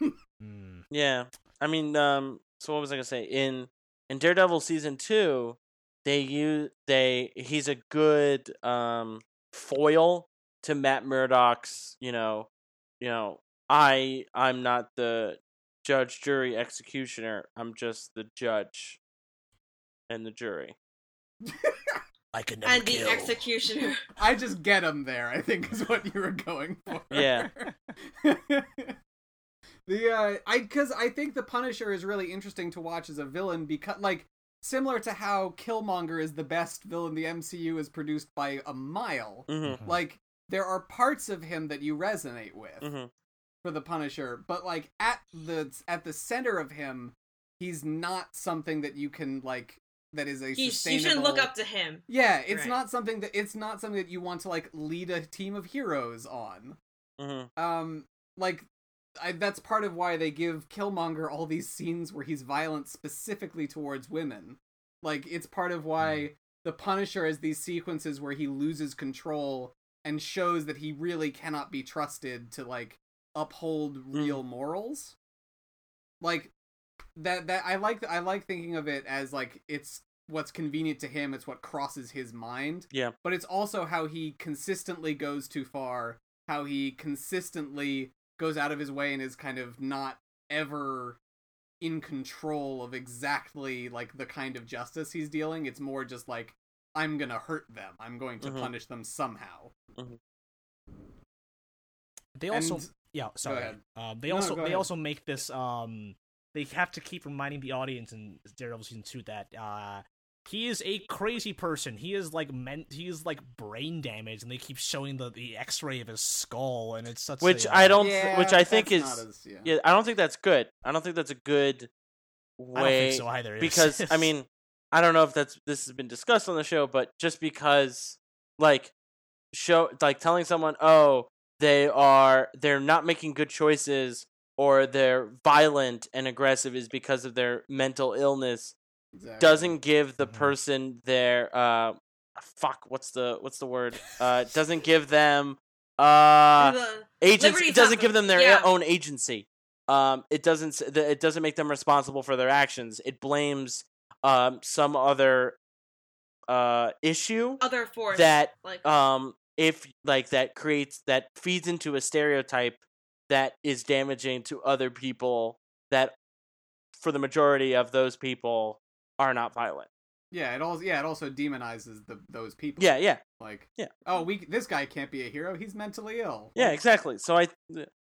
Mm. Yeah, I mean, um, so what was I gonna say? In in Daredevil season two, they use they he's a good um, foil to Matt Murdock's. You know, you know, I I'm not the judge, jury, executioner. I'm just the judge. And the jury. I could never And the kill. Executioner. I just get him there, I think, is what you were going for. Yeah. the uh, I because I think the Punisher is really interesting to watch as a villain because, like, similar to how Killmonger is the best villain the M C U is produced by a mile. Mm-hmm. Like, there are parts of him that you resonate with mm-hmm. for the Punisher, but like at the at the center of him, he's not something that you can like. That is a he, sustainable... You shouldn't look up to him. Yeah, it's right. not something that it's not something that you want to like lead a team of heroes on. Mm-hmm. Um, like I, that's part of why they give Killmonger all these scenes where he's violent specifically towards women. Like it's part of why mm. the Punisher has these sequences where he loses control and shows that he really cannot be trusted to like uphold real mm. morals. Like. That that I like I like thinking of it as like it's what's convenient to him, it's what crosses his mind. Yeah. But it's also how he consistently goes too far, how he consistently goes out of his way and is kind of not ever in control of exactly like the kind of justice he's dealing. It's more just like I'm gonna hurt them. I'm going to mm-hmm. punish them somehow. Mm-hmm. They also and, yeah sorry uh, they no, also they also make this um. They have to keep reminding the audience in Daredevil season two that uh, he is a crazy person. He is like meant. He is like brain damaged, and they keep showing the, the X-ray of his skull, and it's such. Which a, I don't. Yeah, which I think is. As, yeah. yeah, I don't think that's good. I don't think that's a good way. I don't think so either. Because I mean, I don't know if that's this has been discussed on the show, but just because like show like telling someone, oh, they are they're not making good choices. Or they're violent and aggressive is because of their mental illness. Exactly. Doesn't give the person their uh fuck what's the what's the word uh doesn't give them uh the agency. It doesn't give them their yeah. own agency. Um, it doesn't it doesn't make them responsible for their actions. It blames um some other uh issue other force that like um if like that creates that feeds into a stereotype. That is damaging to other people that, for the majority of those people, are not violent. Yeah, it also yeah it also demonizes the those people. Yeah, yeah. Like yeah. Oh, we this guy can't be a hero. He's mentally ill. Yeah, exactly. So I,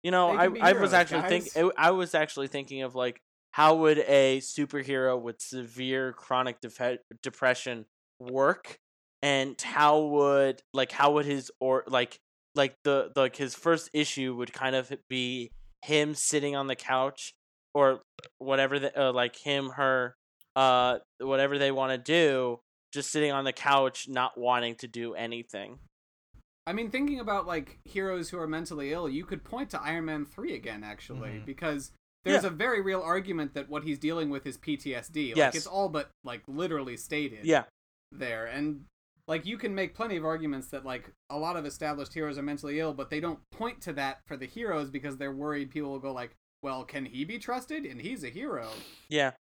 you know, I heroes, I was actually thinking I was actually thinking of like how would a superhero with severe chronic de- depression work, and how would like how would his or like. Like the like his first issue would kind of be him sitting on the couch or whatever the, uh, like him her uh whatever they want to do just sitting on the couch not wanting to do anything. I mean thinking about like heroes who are mentally ill, you could point to Iron Man three again actually mm-hmm. because there's yeah. a very real argument that what he's dealing with is P T S D. Like yes. it's all but like literally stated. Yeah. There and like, you can make plenty of arguments that, like, a lot of established heroes are mentally ill, but they don't point to that for the heroes because they're worried people will go, like, well, can he be trusted? And he's a hero. Yeah.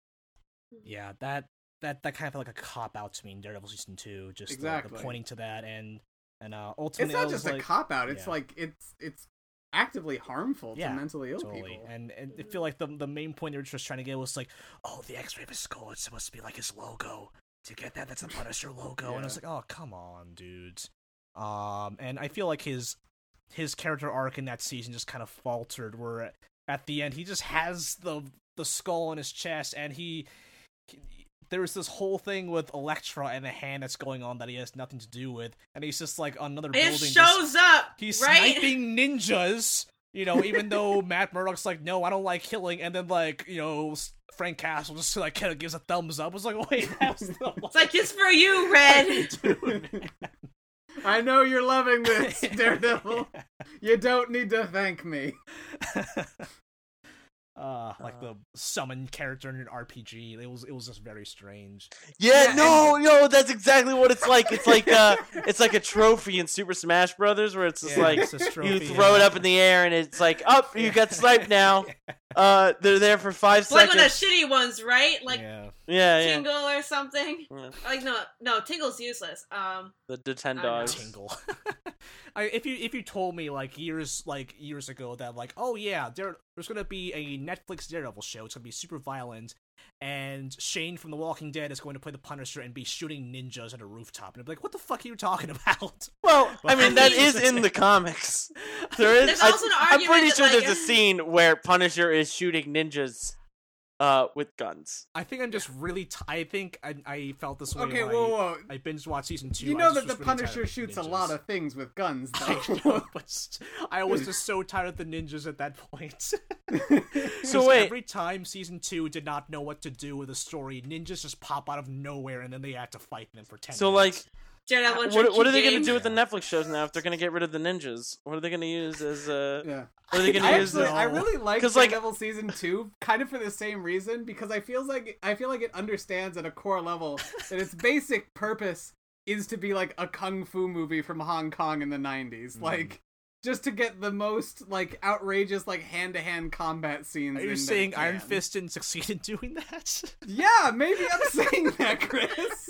Yeah, that that, that kind of felt like a cop-out to me in Daredevil Season two, just exactly. the, the pointing to that, and, and uh, ultimately... It's not just like, a cop-out, it's, yeah. like, it's it's actively harmful yeah, to mentally ill totally. people. And, and I feel like the, the main point they were just trying to get was, like, oh, the X-ray of his skull, it's supposed to be, like, his logo. To get that, that's the Punisher logo, yeah. and I was like, "Oh, come on, dudes!" Um, and I feel like his his character arc in that season just kind of faltered. Where at the end, he just has the the skull on his chest, and he, he there was this whole thing with Elektra and the hand that's going on that he has nothing to do with, and he's just like another it building. It shows just, up. He's right? sniping ninjas You know, even though Matt Murdock's like, no, I don't like killing, and then, like, you know, Frank Castle just, like, kind of gives a thumbs up. I was like, wait, that was the It's like, it's for you, Red! Dude, I know you're loving this, Daredevil. Yeah. You don't need to thank me. Uh, like the summon character in an R P G. It was it was just very strange. Yeah, yeah no, and... no, that's exactly what it's like. It's like uh it's like a trophy in Super Smash Brothers where it's just yeah, like it's you throw yeah. it up in the air and it's like, oh, you got sniped now. Uh they're there for five it's seconds. Like one of the shitty ones, right? Like yeah, yeah Tingle yeah. or something. Yeah. Like no no, Tingle's useless. Um The, the ten dogs. Tingle. I, if you if you told me like years like years ago that like, oh yeah, there there's gonna be a Netflix Daredevil show, it's gonna be super violent, and Shane from The Walking Dead is going to play the Punisher and be shooting ninjas at a rooftop, and I'd be like, what the fuck are you talking about? Well, I mean, that is in the comics. There is I, also an argument I'm pretty that, sure like, there's a scene where Punisher is shooting ninjas uh with guns. I think I'm just really t- I think I, I felt this way. Okay, whoa, whoa. I, I binge watched season two. You know that the really Punisher shoots ninjas. A lot of things with guns though. I, know, but I was just so tired of the ninjas at that point. So wait. Every time season two did not know what to do with the story, ninjas just pop out of nowhere and then they had to fight them for ten so minutes. Like Jared, what, what are they going to do with the Netflix shows now if they're going to get rid of the ninjas? What are they going to use as uh, a... Yeah. What are they going to use actually, I really like Daredevil like... Season two, kind of for the same reason, because I, feels like, I feel like it understands at a core level that its basic purpose is to be like a kung fu movie from Hong Kong in the nineties. Mm. Like... Just to get the most, like, outrageous, like, hand-to-hand combat scenes. Are you saying Iron Fist didn't succeed in doing that? Yeah, maybe I'm saying that, Chris.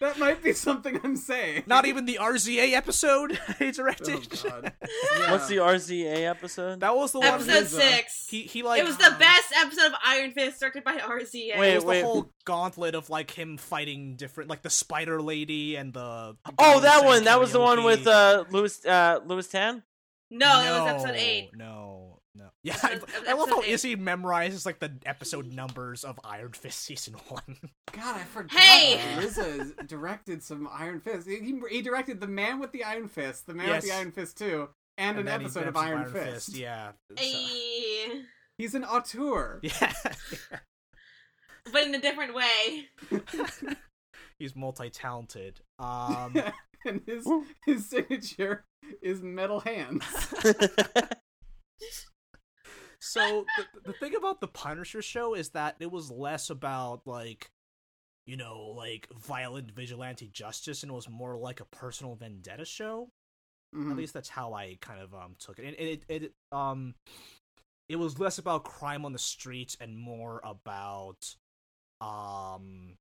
That might be something I'm saying. Not even the R Z A episode he directed. Oh, God. Yeah. What's the R Z A episode? That was the one. Episode six. He, he like, it was the um, best episode of Iron Fist directed by R Z A. Wait, it was wait. the whole gauntlet of like him fighting different, like the Spider Lady and the. Oh, that one. That was the one with uh, Louis uh, Louis Tan. No, no, it was episode eight. No. No. Yeah, I, I love how Izzy memorizes like the episode numbers of Iron Fist season one. God, I forgot. Hey, R Z A directed some Iron Fist. He, he directed The Man with the Iron Fist, The Man yes. with the Iron Fist two, and, and an episode of Iron, Iron Fist. Fist. Yeah. Hey. So. He's an auteur. Yeah. But in a different way. He's multi-talented. Um, and his woo. his signature is metal hands. So the, the thing about the Punisher show is that it was less about like, you know, like violent vigilante justice, and it was more like a personal vendetta show. Mm-hmm. At least that's how I kind of um took it. And it, it it um it was less about crime on the streets and more about um.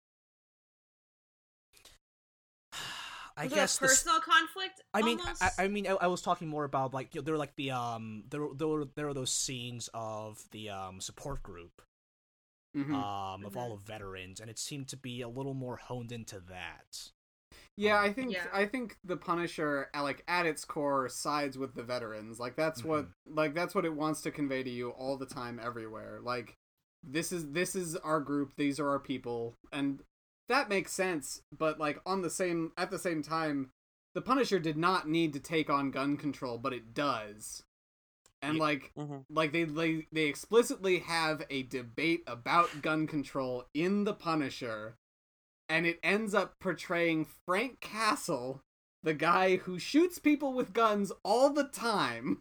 I was guess it a personal this, conflict. I mean, I, I mean, I, I was talking more about like you know, there were like the um there there were there were those scenes of the um support group, mm-hmm. um of mm-hmm. all the veterans, and it seemed to be a little more honed into that. Yeah, um, I think yeah. I think the Punisher, like at its core, sides with the veterans. Like that's mm-hmm. what like that's what it wants to convey to you all the time, everywhere. Like this is this is our group. These are our people, and. That makes sense, but like on the same at the same time, the Punisher did not need to take on gun control, but it does, and yeah. like mm-hmm. like they, they they explicitly have a debate about gun control in the Punisher, and it ends up portraying Frank Castle, the guy who shoots people with guns all the time,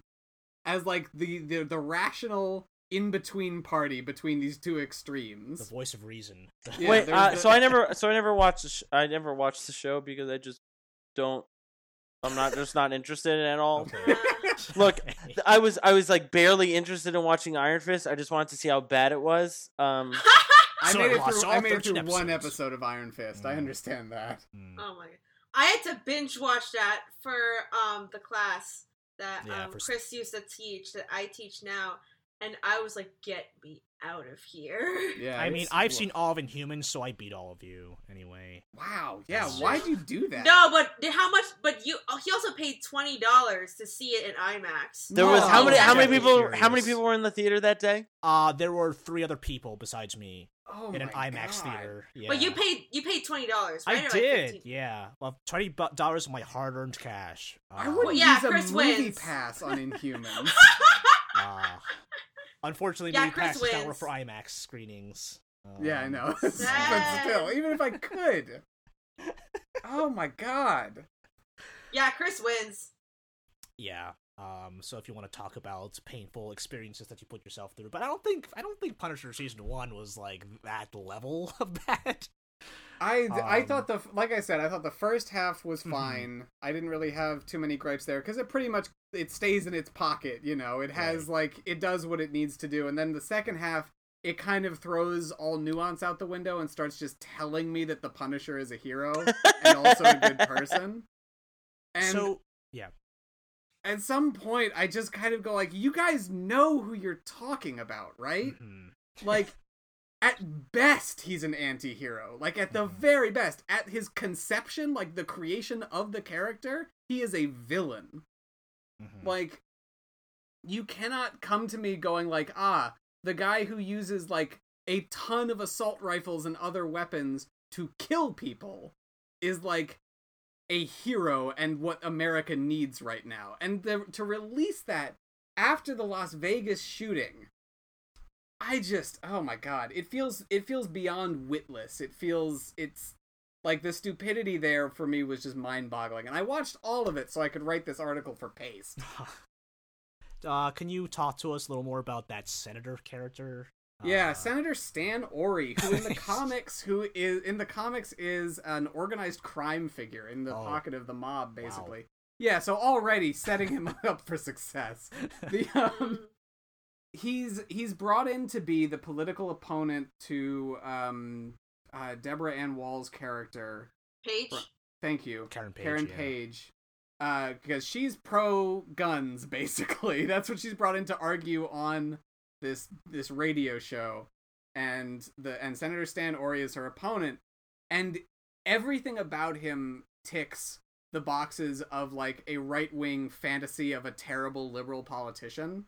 as like the the, the rational. In-between party between these two extremes. The voice of reason. Yeah, Wait, uh, the... so I never, so I never watched, the sh- I never watched the show because I just don't. I'm not just not interested in it at all. Okay. Look, okay. I was, I was like barely interested in watching Iron Fist. I just wanted to see how bad it was. Um, I, so made I, it through, I made it through episodes. one episode of Iron Fist. Mm. I understand that. Mm. Oh my god, I had to binge watch that for um the class that yeah, um, for... Chris used to teach that I teach now. And I was like, get me out of here. Yeah, I mean, I've cool. seen all of Inhumans, so I beat all of you anyway. Wow. Yeah, so... why'd you do that? No, but how much... But you. Oh, he also paid twenty dollars to see it in IMAX. There was... Oh, how many How many people curious. How many people were in the theater that day? Uh, there were three other people besides me oh in an IMAX God. theater. Yeah. But you paid you paid twenty dollars, right? I did, like yeah. Well, twenty dollars of my hard-earned cash. Uh, I would well, yeah, use Chris a movie wins. pass on Inhumans. Unfortunately, yeah, maybe Chris Pax is not work for IMAX screenings. Um, yeah, I know. But still, even if I could. Oh my god. Yeah, Chris wins. Yeah. Um, so if you want to talk about painful experiences that you put yourself through, but I don't think I don't think Punisher season one was like that level of bad. I um, I thought the like I said I thought the first half was fine. Mm-hmm. I didn't really have too many gripes there because it pretty much it stays in its pocket. You know, it has right. like it does what it needs to do, and then the second half it kind of throws all nuance out the window and starts just telling me that the Punisher is a hero and also a good person. And so yeah. At some point, I just kind of go like, you guys know who you're talking about, right? Mm-hmm. Like, at best, he's an anti-hero. Like, at the mm-hmm. very best, at his conception, like, the creation of the character, he is a villain. Mm-hmm. Like, you cannot come to me going like, ah, the guy who uses, like, a ton of assault rifles and other weapons to kill people is, like, a hero and what America needs right now. And the, to release that after the Las Vegas shooting, I just, oh my god, it feels it feels beyond witless. It feels, it's like the stupidity there for me was just mind-boggling. And I watched all of it so I could write this article for Paste. Uh, can you talk to us a little more about that senator character? Yeah, uh, Senator Stan Ori, who in the comics, who is in the comics is an organized crime figure in the oh, pocket of the mob, basically. Wow. Yeah, so already setting him up for success. The, um, he's he's brought in to be the political opponent to um, uh, Deborah Ann Wall's character, Paige. Bro- thank you, Karen Page. Karen yeah. Page. Uh, because she's pro-guns, basically. That's what she's brought in to argue on. This this radio show, and the and Senator Stan Ori is her opponent, and everything about him ticks the boxes of like a right wing fantasy of a terrible liberal politician.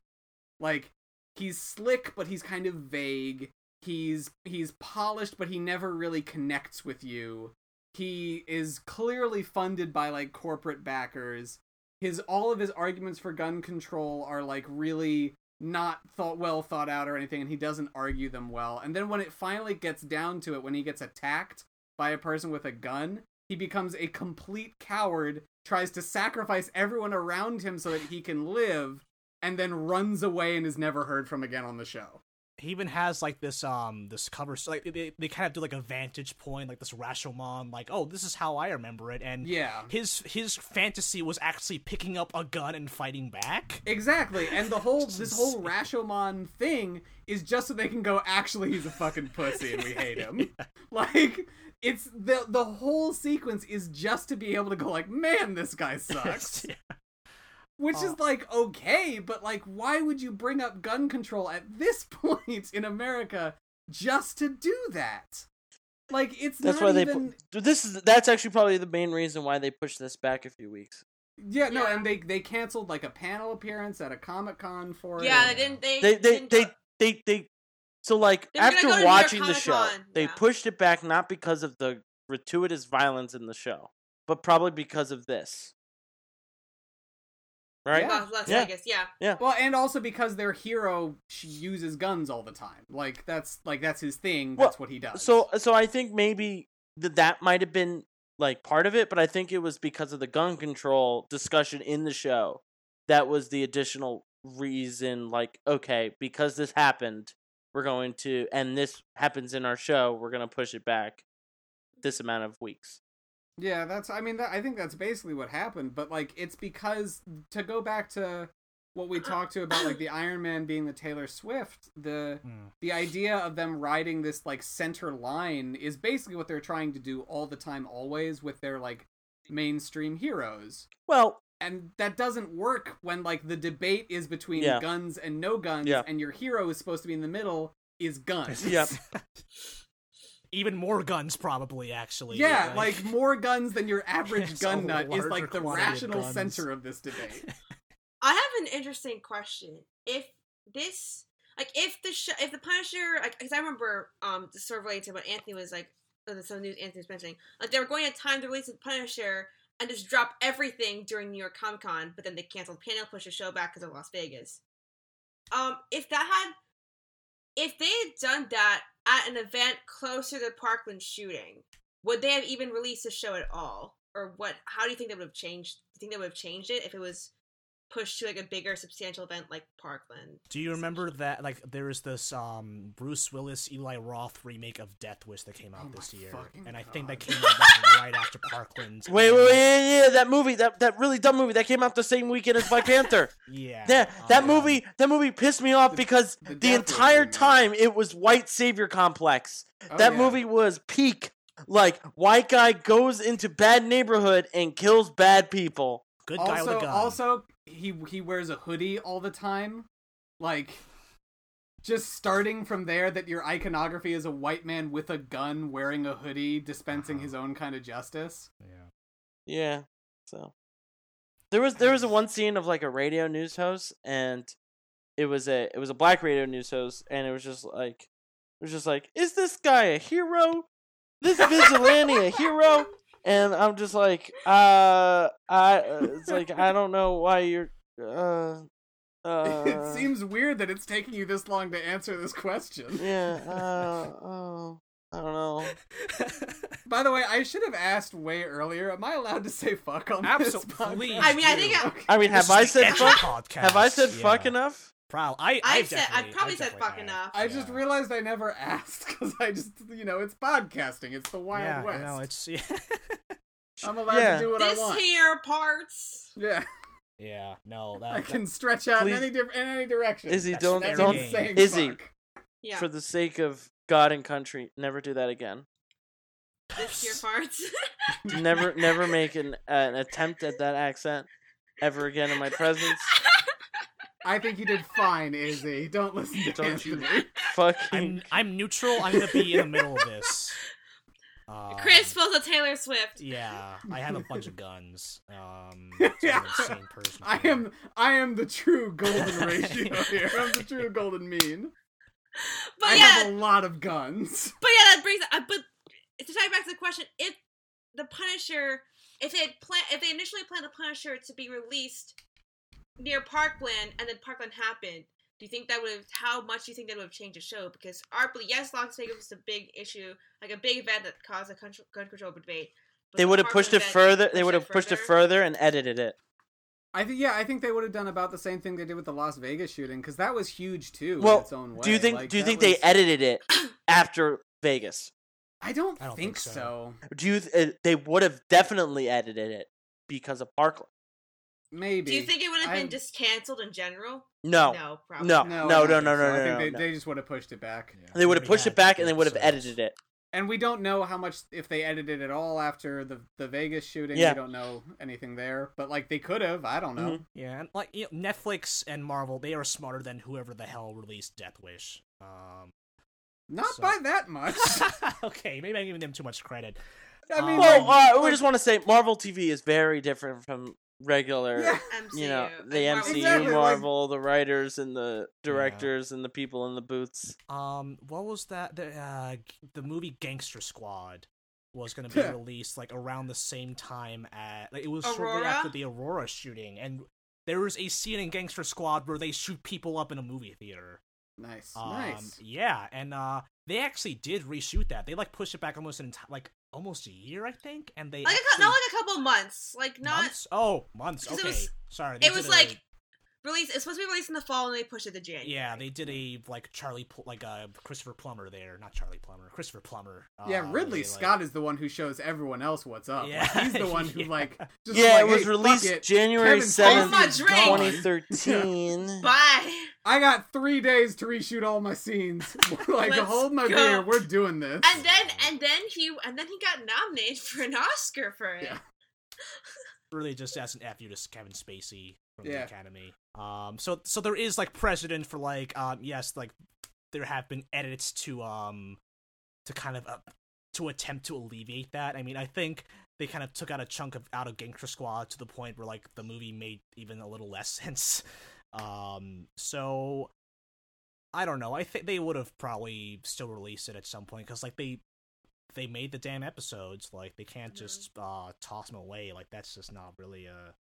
Like he's slick, but he's kind of vague. He's he's polished, but he never really connects with you. He is clearly funded by like corporate backers. His all of his arguments for gun control are like really. Not thought well thought out or anything, and he doesn't argue them well. And then when it finally gets down to it, when he gets attacked by a person with a gun, he becomes a complete coward, tries to sacrifice everyone around him so that he can live, and then runs away and is never heard from again on the show. He even has like this um this cover, so like they, they kind of do like a vantage point, like this Rashomon, like, oh, this is how I remember it. And yeah, his his fantasy was actually picking up a gun and fighting back. Exactly. And the whole this whole Rashomon thing is just so they can go, actually he's a fucking pussy and we hate him. Yeah. Like it's the the whole sequence is just to be able to go like, man, this guy sucks. Yeah. Which uh, is, like, okay, but, like, why would you bring up gun control at this point in America just to do that? Like, it's that's not why even... They pu- this is, that's actually probably the main reason why they pushed this back a few weeks. Yeah, no, yeah. and they, they canceled, like, a panel appearance at a Comic-Con for it. Yeah, they didn't... They, they, they, didn't they, they, they, they So, like, they after go watching the show, they yeah. pushed it back not because of the gratuitous violence in the show, but probably because of this. Right? Yeah. Las Vegas, yeah. yeah. Well, and also because their hero she uses guns all the time. Like that's like that's his thing. That's well, what he does. So, so I think maybe that that might have been like part of it, but I think it was because of the gun control discussion in the show that was the additional reason. Like, okay, because this happened, we're going to, and this happens in our show, we're going to push it back this amount of weeks. Yeah, that's, I mean, that, I think that's basically what happened, but, like, it's because, to go back to what we talked to about, like, the Iron Man being the Taylor Swift, the mm. the idea of them riding this, like, center line is basically what they're trying to do all the time, always, with their, like, mainstream heroes. Well... And that doesn't work when, like, the debate is between yeah. guns and no guns, yeah. and your hero is supposed to be in the middle, is guns. Yep. Even more guns, probably, actually. Yeah, yeah. Like, more guns than your average yes, gun nut is, like, the rational of center of this debate. I have an interesting question. If this... Like, if the sh- if the Punisher... Because like, I remember, um, sort of related to what Anthony was, like... Some news Anthony was mentioning. Like, they were going to time to release the Punisher and just drop everything during New York Comic Con, but then they canceled panel, pushed the show back because of Las Vegas. Um, if that had... If they had done that at an event closer to the Parkland shooting, would they have even released the show at all? Or what? How do you think they would have changed? Do you think they would have changed it if it was pushed to like a bigger, substantial event like Parkland? Do you remember that? Like, there was this um, Bruce Willis, Eli Roth remake of Death Wish that came out oh this year, and God. I think that came out like right after Parkland. Wait, wait, wait, yeah, yeah, that movie, that that really dumb movie that came out the same weekend as Black Panther. Yeah, yeah, that um, movie, that movie pissed me off the, because the, the entire time out. It was white savior complex. Oh, that yeah. movie was peak. Like, white guy goes into bad neighborhood and kills bad people. Good guy also, with a gun. Also, he he wears a hoodie all the time. Like, just starting from there, that your iconography is a white man with a gun wearing a hoodie, dispensing uh-huh. his own kind of justice. Yeah. Yeah. So there was there was a one scene of like a radio news host, and it was a it was a black radio news host, and it was just like it was just like, is this guy a hero? This vigilante a hero? And I'm just like, uh, I, uh, it's like, I don't know why you're, uh, uh. It seems weird that it's taking you this long to answer this question. Yeah, uh, oh, I don't know. By the way, I should have asked way earlier, am I allowed to say fuck on Absolutely. This podcast? Please. I mean, I think okay. I mean, have I said fuck? Podcast. Have I said yeah. fuck enough? Proud. I I've, I've said I probably I've said fuck enough. I just yeah. realized I never asked because I just you know it's podcasting. It's the Wild yeah, West. No, it's yeah. I'm allowed yeah. to do what this I want. This here parts. Yeah. Yeah. No. That, I that, can stretch out please. in any di- in any direction. Izzy, that's don't don't saying Izzy. Fuck. Yeah. For the sake of God and country, never do that again. This here parts. never never make an uh, an attempt at that accent ever again in my presence. I think you did fine, Izzy. Don't listen to Don't Anthony. You fucking... I'm, I'm neutral. I'm going to be in the middle of this. Um, Chris pulls a Taylor Swift. Yeah, I have a bunch of guns. Um, yeah. Person I here. am I am the true golden ratio here. I'm the true golden mean. But I yeah, have a lot of guns. But yeah, that brings up... But to tie back to the question, if the Punisher... If they, had plan, if they initially planned the Punisher to be released... near Parkland, and then Parkland happened, do you think that would have, how much do you think that would have changed the show? Because arguably, yes, Las Vegas was a big issue, like a big event that caused a gun control debate. They would have pushed it further, they would have pushed it further and edited it. I think, yeah, I think they would have done about the same thing they did with the Las Vegas shooting, because that was huge too, well, in its own way. Do you think, like, do you think was... they edited it after Vegas? I don't, I don't think, think so. so. Do you, th- they would have definitely edited it because of Parkland. Maybe. Do you think it would have been I'm... just canceled in general? No. No, probably. No, no, no, no, no, no, no, no. I think they, no. they just would have pushed it back. Yeah. They would have pushed it back, and they would have edited it. And we don't know how much, if they edited it all after the, the Vegas shooting. Yeah. We don't know anything there. But, like, they could have. I don't know. Mm-hmm. Yeah, and like, you know, Netflix and Marvel, they are smarter than whoever the hell released Death Wish. Um, Not so. by that much. Okay, maybe I'm giving them too much credit. I mean, um, well, like, uh, we just want to say Marvel T V is very different from... regular yeah. you know the M C U exactly, Marvel like... the writers and the directors yeah. and the people in the booths. Um what was that the uh, the movie Gangster Squad was going to be released like around the same time at like, it was Aurora? shortly after the Aurora shooting, and there was a scene in Gangster Squad where they shoot people up in a movie theater. Nice. Um, nice. Yeah, and uh they actually did reshoot that. They like pushed it back almost an entire like almost a year, I think, and they like actually... a, not like a couple months, like not months? oh months. Okay, it was, sorry. It was like a... release. It's supposed to be released in the fall, and they pushed it to January. Yeah, they did a like Charlie, like a uh, Christopher Plummer there, not Charlie Plummer, Christopher Plummer. Uh, yeah, Ridley they, Scott like... is the one who shows everyone else what's up. Yeah. Like, he's the one who yeah. like just yeah, like, it was hey, released it. January seventh, twenty thirteen. Yeah. Bye. I got three days to reshoot all my scenes. Like, Let's hold my go. beer, we're doing this. And then, and then he, and then he got nominated for an Oscar for it. Yeah. Really, just as an F you to Kevin Spacey from yeah. the Academy. Um, so, so there is like precedent for like, um, yes, like there have been edits to, um, to kind of uh, to attempt to alleviate that. I mean, I think they kind of took out a chunk of out of Gangster Squad to the point where like the movie made even a little less sense. Um, so, I don't know, I think they would have probably still released it at some point, because, like, they they made the damn episodes, like, they can't mm-hmm. just, uh, toss them away, like, that's just not really a...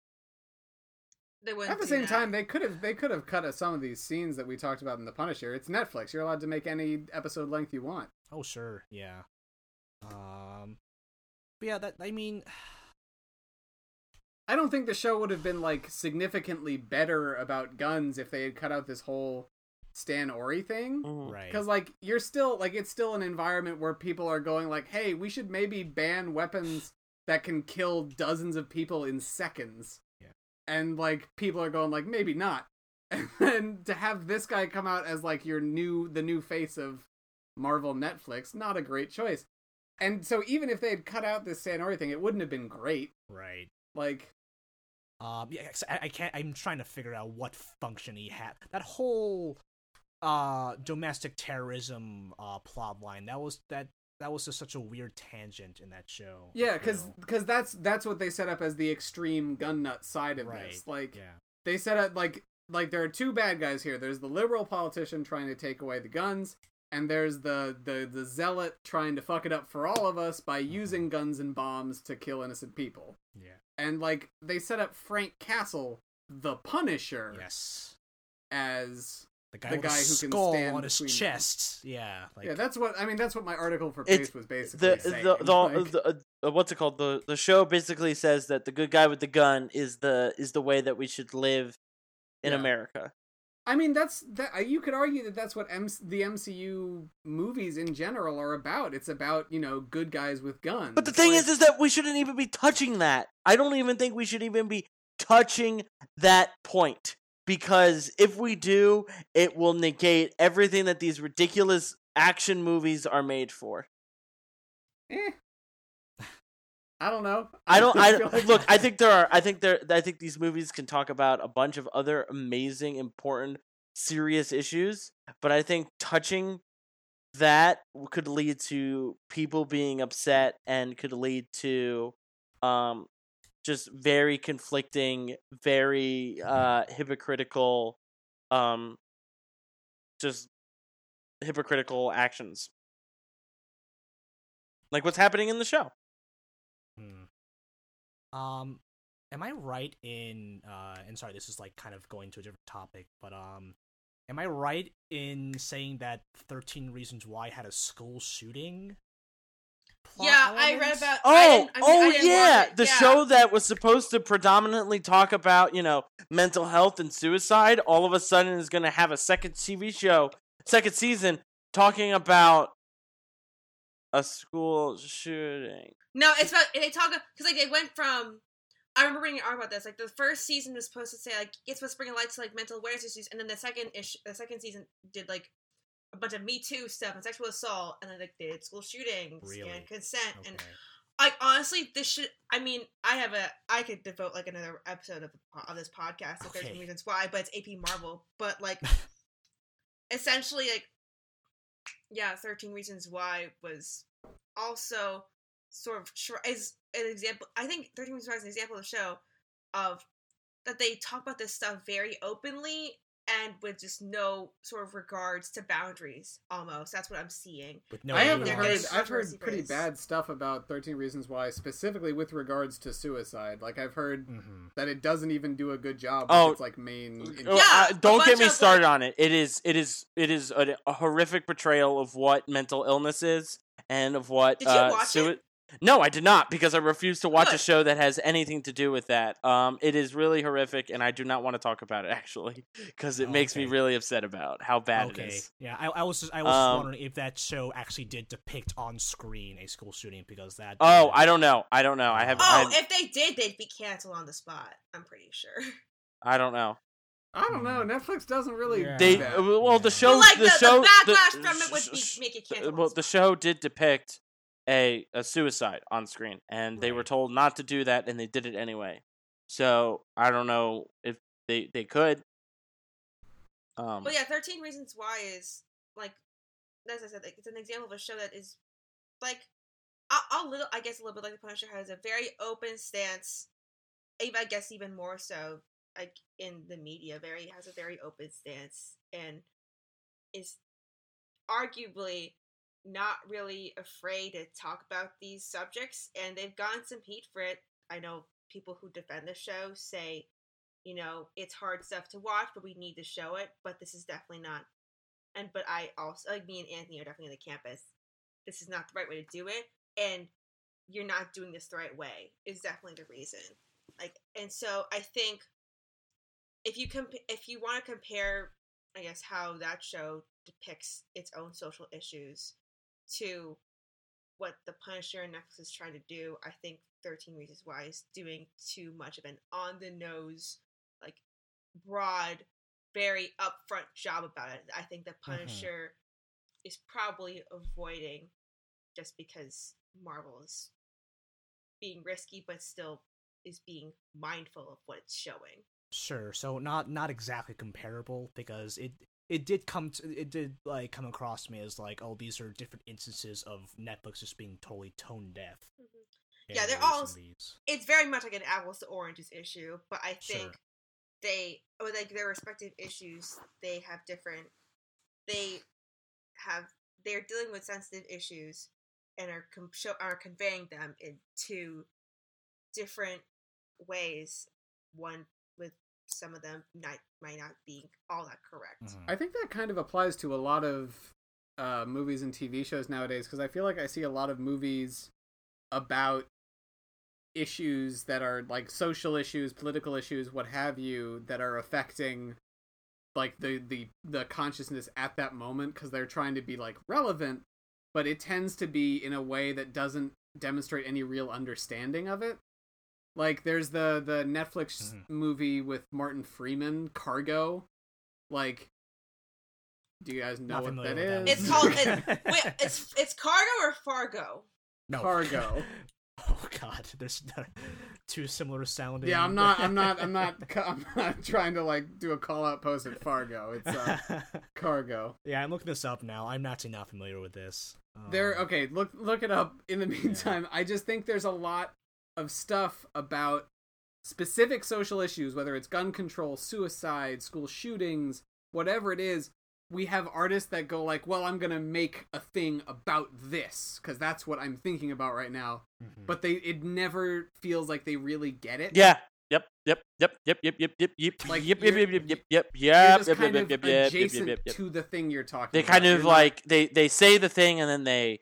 They wouldn't At the same that. time, they could have they could have cut at some of these scenes that we talked about in The Punisher. It's Netflix. You're allowed to make any episode length you want. Oh, sure. Yeah. Um, but yeah, that, I mean... I don't think the show would have been, like, significantly better about guns if they had cut out this whole Stan Ori thing. Right. Because, like, you're still, like, it's still an environment where people are going, like, hey, we should maybe ban weapons that can kill dozens of people in seconds. Yeah. And, like, people are going, like, maybe not. And then to have this guy come out as, like, your new, the new face of Marvel Netflix, not a great choice. And so even if they had cut out this Stan Ori thing, it wouldn't have been great. Right. Like, um, yeah, I, I can't. I'm trying to figure out what function he had. That whole uh domestic terrorism uh plot line that was that that was just such a weird tangent in that show. Yeah, because because that's that's what they set up as the extreme gun nut side of right. this. Like, yeah. they set up like like there are two bad guys here. There's the liberal politician trying to take away the guns, and there's the the the zealot trying to fuck it up for all of us by using guns and bombs to kill innocent people. Yeah. And, like, they set up Frank Castle, the Punisher, yes, as the guy, the guy who can stand on his chest. Them. Yeah, like, yeah, that's what I mean. That's what my article for Paste was basically the, saying. The, the, like, the, uh, what's it called? The the show basically says that the good guy with the gun is the is the way that we should live in yeah. America. I mean, that's that. You could argue that that's what M- the M C U movies in general are about. It's about, you know, good guys with guns. But the thing like, is, is that we shouldn't even be touching that. I don't even think we should even be touching that point, because if we do, it will negate everything that these ridiculous action movies are made for. Eh. I don't know. I don't. I don't, look. I think there are. I think there. I think these movies can talk about a bunch of other amazing, important, serious issues. But I think touching that could lead to people being upset and could lead to, um, just very conflicting, very uh, hypocritical, um, just hypocritical actions. Like what's happening in the show. Hmm. Um, am I right in uh? And sorry, this is like kind of going to a different topic, but um, am I right in saying that thirteen Reasons Why had a school shooting? Yeah, elements? I read about. Oh, I didn't, I mean, oh I didn't yeah, the yeah. show that was supposed to predominantly talk about, you know, mental health and suicide, all of a sudden is going to have a second T V show, second season, talking about a school shooting. No, it's about, they talk, because, like, it went from, I remember reading an article about this, like, the first season was supposed to say, like, it's supposed to bring a light to, like, mental awareness issues, and then the second ish, the second season did, like, a bunch of Me Too stuff, and sexual assault, and then, like, they did school shootings, really? And consent, okay. and, like, honestly, this should, I mean, I have a, I could devote, like, another episode of, of this podcast to okay. thirteen Reasons Why, but it's A P Marvel, but, like, essentially, like, yeah, thirteen Reasons Why was also sort of tr- is an example. I think thirteen Reasons Why is an example of the show of that they talk about this stuff very openly and with just no sort of regards to boundaries. Almost that's what I'm seeing. But no, I haven't heard. I've heard pretty bad stuff about thirteen Reasons Why, specifically with regards to suicide. Like I've heard mm-hmm. that it doesn't even do a good job. Oh, with its like main. Yeah, uh, don't get me started on it. It is. It is. It is a, a horrific portrayal of what mental illness is and of what. Did you uh, watch sui- it? No, I did not, because I refuse to watch Good. a show that has anything to do with that. Um, it is really horrific, and I do not want to talk about it, actually, because it oh, makes okay. me really upset about how bad okay. it is. Yeah, I, I was just, I was um, just wondering if that show actually did depict on screen a school shooting, because that... Oh, I don't know. I don't know. I have. Oh, I've, if they did, they'd be canceled on the spot, I'm pretty sure. I don't know. I don't know. Netflix doesn't really. Yeah. They well, the show, well, like the, the show, the backlash the, from it would be, make it canceled. Well, the show did depict a a suicide on screen, and they right. were told not to do that, and they did it anyway. So I don't know if they they could. Um, but yeah, thirteen Reasons Why is like, as I said, like, it's an example of a show that is like a, a little, I guess, a little bit like The Punisher, has a very open stance. I guess even more so, like in the media, very has a very open stance and is arguably not really afraid to talk about these subjects, and they've gotten some heat for it. I know people who defend the show say you know, it's hard stuff to watch, but we need to show it. But this is definitely not. And but I also, like, me and Anthony are definitely on the campus. This is not the right way to do it. And you're not doing this the right way is definitely the reason. Like, and so I think if you comp- if you want to compare, I guess, how that show depicts its own social issues to what the Punisher and Netflix is trying to do, I think thirteen Reasons Why is doing too much of an on-the-nose, like, broad, very upfront job about it. I think the Punisher mm-hmm. is probably avoiding, just because Marvel is being risky, but still is being mindful of what it's showing. Sure, so not not exactly comparable, because it it did come to, it did like come across to me as like, oh, these are different instances of Netflix just being totally tone deaf. Mm-hmm. Yeah, they're all. It's very much like an apples to oranges issue, but I think sure. they, or like their respective issues, they have different. They have they're dealing with sensitive issues, and are com- show, are conveying them in two different ways. One with some of them not, might not be all that correct. I think that kind of applies to a lot of uh, movies and T V shows nowadays, because I feel like I see a lot of movies about issues that are like social issues, political issues, what have you, that are affecting like the the, the consciousness at that moment, because they're trying to be like relevant, but it tends to be in a way that doesn't demonstrate any real understanding of it. Like, there's the, the Netflix mm. movie with Martin Freeman, Cargo. Like, do you guys know Not what that is? That it's called, it, wait, it's it's Cargo or Fargo? No. Cargo. Oh God, there's two similar sounding. Yeah, I'm not, I'm not, I'm not, I'm not trying to like do a call out post at Fargo. It's uh, Cargo. Yeah, I'm looking this up now. I'm actually not familiar with this. Um, there, okay, look look it up. In the meantime, yeah. I just think there's a lot of stuff about specific social issues, whether it's gun control, suicide, school shootings, whatever it is. We have artists that go like, well, I'm going to make a thing about this because that's what I'm thinking about right now. Mm-hmm. But they, it never feels like they really get it. Yeah. Yep. Yep. Yep. Yep. Yep. Yep. Yep. Yep. Like yep. Yep. Yep. Yep. Yep. Yep. Yep. Just kind of adjacent to the thing you're talking about. They kind of like, they, they say the thing and then they,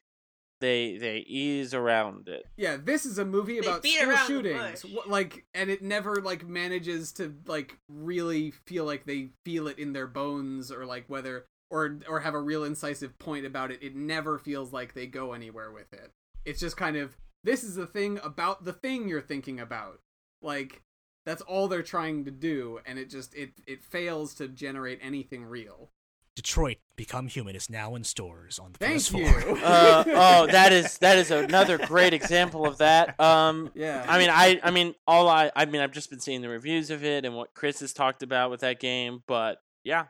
They they ease around it. Yeah, this is a movie about school shootings, like, and it never like manages to like really feel like they feel it in their bones, or like whether or or have a real incisive point about it. It never feels like they go anywhere with it. It's just kind of, this is the thing about the thing you're thinking about. Like, that's all they're trying to do, and it just it it fails to generate anything real. Detroit: Become Human is now in stores on the Thank P S four. You. uh, oh, that is that is another great example of that. Um, yeah. I mean, I I mean, all I I mean, I've just been seeing the reviews of it and what Chris has talked about with that game, but yeah.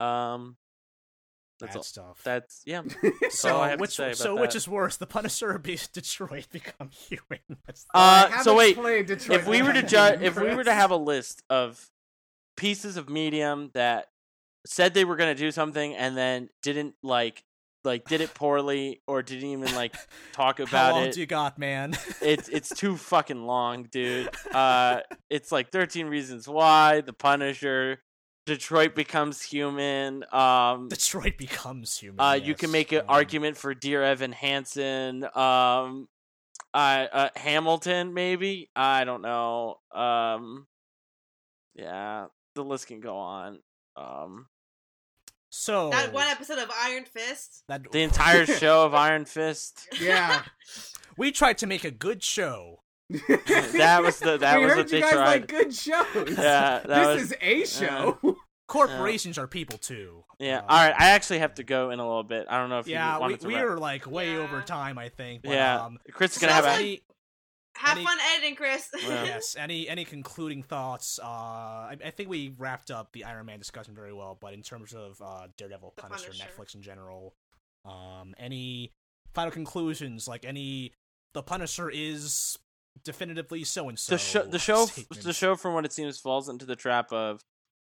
Um, that's all, stuff. That's yeah. That's so all I have which to say so about which that. Is worse, The Punisher or Detroit: Become Human? That's uh, so wait, if we were to ju- if we were to have a list of pieces of medium that said they were going to do something and then didn't like, like did it poorly or didn't even like talk about it. How long it. do you got, man? It's it's too fucking long, dude. Uh, it's like thirteen Reasons Why, The Punisher, Detroit Becomes Human. Um, Detroit Becomes Human. Uh, yes. You can make an um, argument for Dear Evan Hansen. Um, uh, uh, Hamilton, maybe. I don't know. Um, yeah, the list can go on. Um, so that one episode of Iron Fist, that, the entire show of Iron Fist. Yeah, we tried to make a good show. that was the that we was heard what you they guys tried. Like good shows. Yeah, that this was, is a show. Uh, Corporations yeah. are people too. Yeah. Um, All right, I actually have to go in a little bit. I don't know if yeah, you wanted we, to. Yeah, we are like way yeah. over time. I think. But, yeah, um, Chris is gonna have a. Like- Have any, fun editing, Chris. Yeah. Yes. Any any concluding thoughts? Uh, I, I think we wrapped up the Iron Man discussion very well, but in terms of uh, Daredevil, Punisher, Punisher, Netflix in general, um, any final conclusions? Like any, the Punisher is definitively so and so. The show, the show, statement. the show, from what it seems, falls into the trap of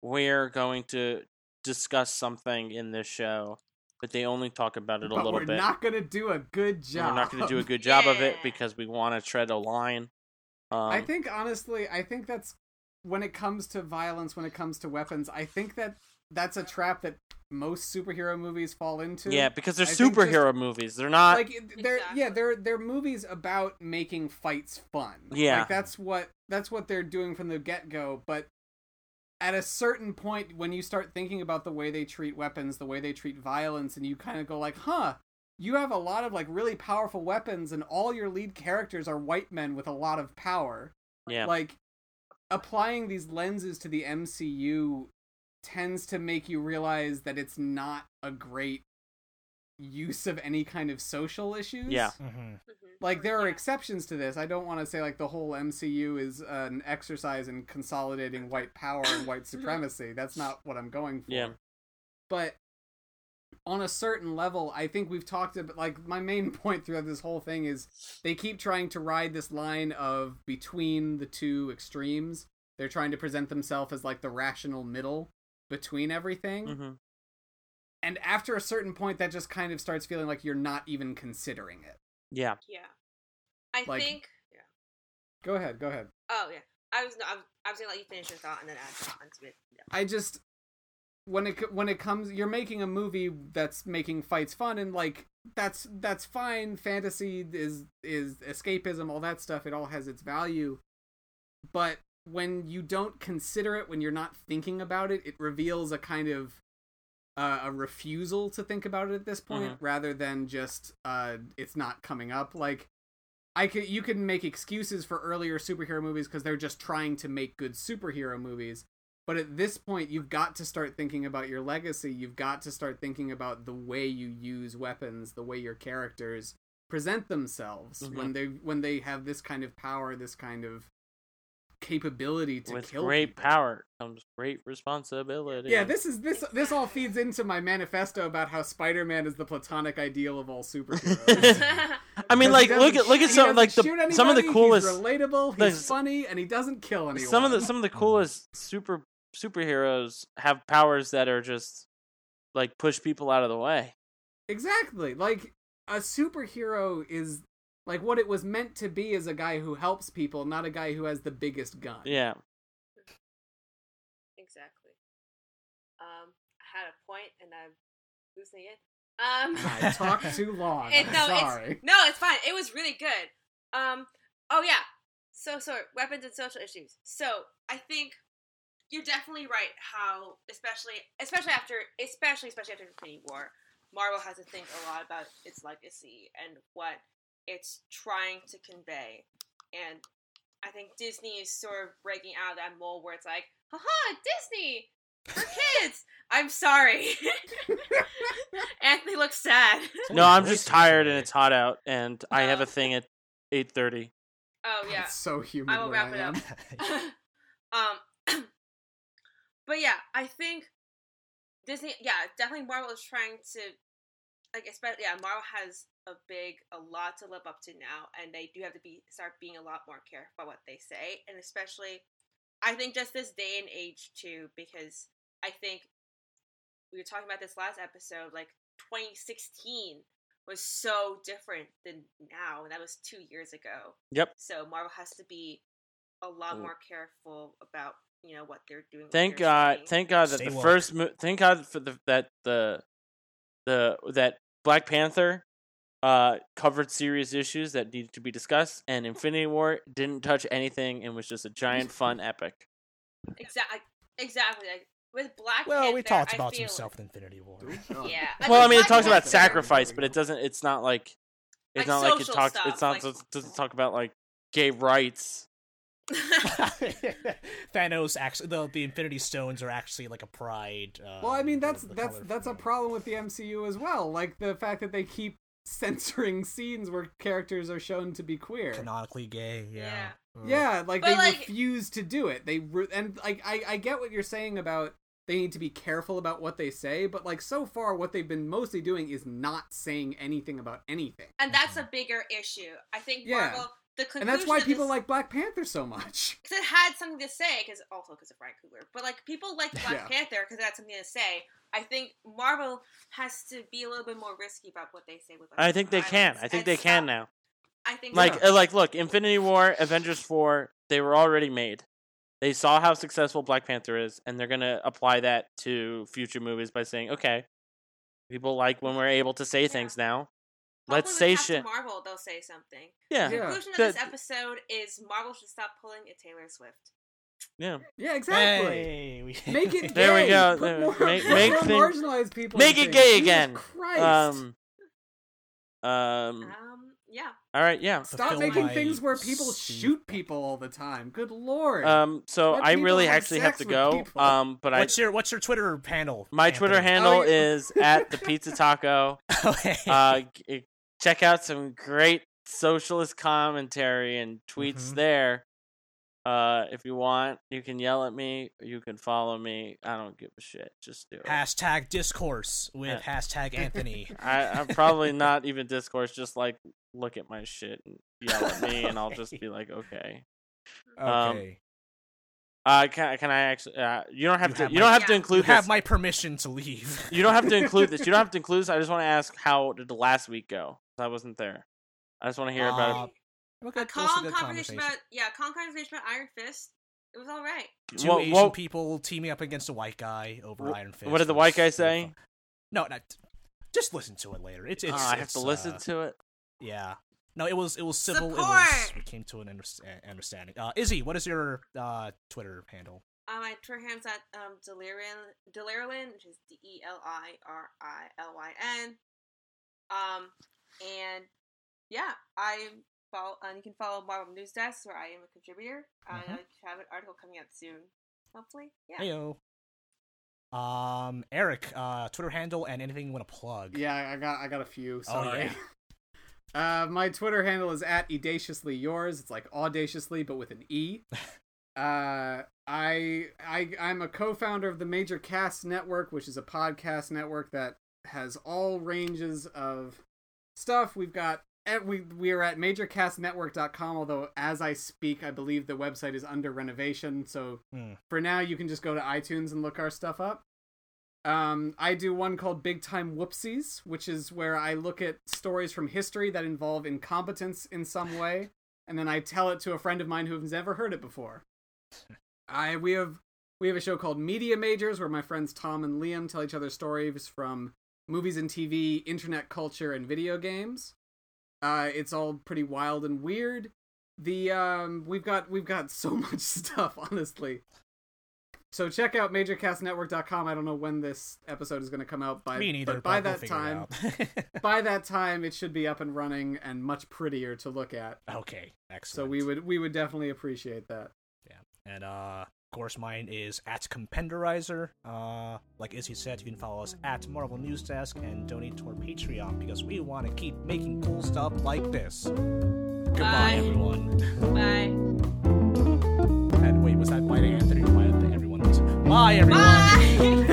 we're going to discuss something in this show, but they only talk about it a but little we're bit. We're not going to do a good job. And we're not going to do a good job yeah. of it because we want to tread a line. Um, I think, honestly, I think that's when it comes to violence, when it comes to weapons, I think that that's a trap that most superhero movies fall into. Yeah, because they're I superhero just, movies. They're not like they're exactly. yeah they're they're movies about making fights fun. Yeah, like that's what that's what they're doing from the get-go. But at a certain point, when you start thinking about the way they treat weapons, the way they treat violence, and you kind of go like, huh. You have a lot of like really powerful weapons, and all your lead characters are white men with a lot of power. Yeah. Like applying these lenses to the M C U tends to make you realize that it's not a great use of any kind of social issues. Yeah. Mm-hmm. Like there are exceptions to this. I don't want to say like the whole M C U is an exercise in consolidating white power and white supremacy. That's not what I'm going for. Yeah. But on a certain level, I think we've talked about, like, my main point throughout this whole thing is they keep trying to ride this line of between the two extremes. They're trying to present themselves as, like, the rational middle between everything. Mm-hmm. And after a certain point, that just kind of starts feeling like you're not even considering it. Yeah. Yeah. I like, think... Yeah. Go ahead, go ahead. Oh, yeah. I was, I was, I was going to let you finish your thought and then add on to it. Yeah. I just... When it when it comes, you're making a movie that's making fights fun, and like that's that's fine. Fantasy is is escapism, all that stuff. It all has its value, but when you don't consider it, when you're not thinking about it, it reveals a kind of uh, a refusal to think about it at this point, mm-hmm. rather than just uh, it's not coming up. Like I could, you can make excuses for earlier superhero movies because they're just trying to make good superhero movies. But at this point, you've got to start thinking about your legacy. You've got to start thinking about the way you use weapons, the way your characters present themselves mm-hmm. when they when they have this kind of power, this kind of capability to With kill. With great people. Power comes great responsibility. Yeah, this is this this all feeds into my manifesto about how Spider-Man is the platonic ideal of all superheroes. I mean, like look at look at some like the anybody, some of the coolest he's relatable, he's the, funny, and he doesn't kill anyone. Some of the some of the coolest super. Superheroes have powers that are just like push people out of the way. Exactly. Like a superhero is like what it was meant to be, is a guy who helps people, not a guy who has the biggest gun. Yeah. Exactly. Um, I had a point and I'm losing it. Um, I talked too long. It, no, sorry. It's, no, it's fine. It was really good. Um. Oh yeah. So so weapons and social issues. So I think. You're definitely right how, especially, especially after, especially, especially after the Infinity War, Marvel has to think a lot about its legacy and what it's trying to convey. And I think Disney is sort of breaking out of that mold where it's like, haha, Disney, for kids. I'm sorry. Anthony looks sad. No, I'm just tired and it's hot out and I have a thing at eight thirty. Oh, yeah. That's so human. I will wrap I it up. um. But yeah, I think Disney, yeah, definitely Marvel is trying to, like, especially, yeah, Marvel has a big, a lot to live up to now, and they do have to be, start being a lot more careful about what they say, and especially, I think just this day and age, too, because I think, we were talking about this last episode, like, twenty sixteen was so different than now, and that was two years ago. Yep. So Marvel has to be a lot mm. more careful about you know what they're doing. Thank they're God! Saying. Thank God that Stay the woke. first. Mo- thank God for the that the the that Black Panther uh, covered serious issues that needed to be discussed, and Infinity War didn't touch anything and was just a giant fun epic. Exactly. Exactly. Like, with Black. Well, Panther, we talked about some like... stuff with Infinity War. yeah. Well, I mean, it talks about sacrifice, but it doesn't. It's not like it's like not like it talks. Stuff, it's not like... it doesn't talk about like gay rights. Thanos actually the, the Infinity Stones are actually like a pride um, well I mean that's that's that's a problem with the M C U as well, like the fact that they keep censoring scenes where characters are shown to be queer, canonically gay. yeah yeah, yeah like but they like... refuse to do it. They re- and like I, I get what you're saying about they need to be careful about what they say, but like so far what they've been mostly doing is not saying anything about anything, and that's mm-hmm. a bigger issue, I think. yeah Marvel- And that's why people this, like Black Panther so much. Because it had something to say, because also because of Frank Castle. But like people like Black yeah. Panther because it had something to say. I think Marvel has to be a little bit more risky about what they say. With I think they can. I think they stuff. can now. I think like yeah. like look, Infinity War, Avengers four, they were already made. They saw how successful Black Panther is, and they're going to apply that to future movies by saying, okay, people like when we're able to say yeah. things now. Hopefully Let's say shit. Marvel, they'll say something. Yeah. The conclusion yeah. of the, this episode is Marvel should stop pulling a Taylor Swift. Yeah. Yeah, exactly. Hey. Make it gay. There we go. There more, make make more things, marginalized people. Make it things. gay again. Jesus Christ. Um, um, um. Yeah. All right. Yeah. Stop Fulfill making things where people shoot people all the time. Good lord. Um. So Let I really have actually have to go. Um. But what's I. your What's your Twitter handle? My Anthony? Twitter handle oh, yeah. is at the Pizza Taco. Okay. Uh. G- check out some great socialist commentary and tweets mm-hmm. there. Uh, if you want, you can yell at me. You can follow me. I don't give a shit. Just do it. Hashtag discourse with yeah. hashtag Anthony. I, I'm probably not even discourse. Just like look at my shit and yell at me, okay. and I'll just be like, okay. Okay. Um, uh, can, can I actually? Uh, you don't have you to. Have you my, don't have yeah. to include. You have this. my permission to leave. You don't have to include this. You don't have to include this. I just want to ask, how did the last week go? I wasn't there. I just want to hear uh, about it. Okay, a calm a conversation, conversation about yeah, calm conversation about Iron Fist. It was all right. Two well, Asian well, people teaming up against a white guy over well, Iron Fist. What did the white guy say? No, not, just listen to it later. It's, it's, uh, it's I have to uh, listen to it. Yeah, no, it was it was civil. It, was, it came to an understa- understanding. Uh, Izzy, what is your uh, Twitter handle? Uh, my Twitter handle's at um, Delirium Delirium, which is D E L I R I L Y N. Um, and yeah, I. Follow, um, you can follow Marvel News Desk, where I am a contributor. Uh, mm-hmm. I have an article coming out soon, hopefully. Yeah. Heyo. Um, Eric, uh, Twitter handle and anything you want to plug? Yeah, I got, I got a few. Sorry. Oh, yeah. uh, my Twitter handle is at audaciously yours. It's like audaciously, but with an e. uh, I, I, I'm a co-founder of the Major Cast Network, which is a podcast network that has all ranges of stuff. We've got. We we are at major cast network dot com, although as I speak, I believe the website is under renovation. So mm. for now, you can just go to iTunes and look our stuff up. Um, I do one called Big Time Whoopsies, which is where I look at stories from history that involve incompetence in some way, and then I tell it to a friend of mine who has never heard it before. I we have we have a show called Media Majors, where my friends Tom and Liam tell each other stories from movies and T V, internet culture, and video games. Uh, it's all pretty wild and weird. The um, we've got we've got so much stuff, honestly. So check out major cast network dot com. I don't know when this episode is going to come out, by Me neither, but by that time, by that time, it should be up and running and much prettier to look at. Okay, excellent. So we would we would definitely appreciate that. Yeah, and uh, of course, mine is at Compenderizer. Uh, like Izzy said, you can follow us at Marvel News Desk and donate to our Patreon because we want to keep making cool stuff like this. Goodbye, Bye. everyone. Bye. And wait, was that bye to Anthony or bye to everyone? Bye, everyone. Bye.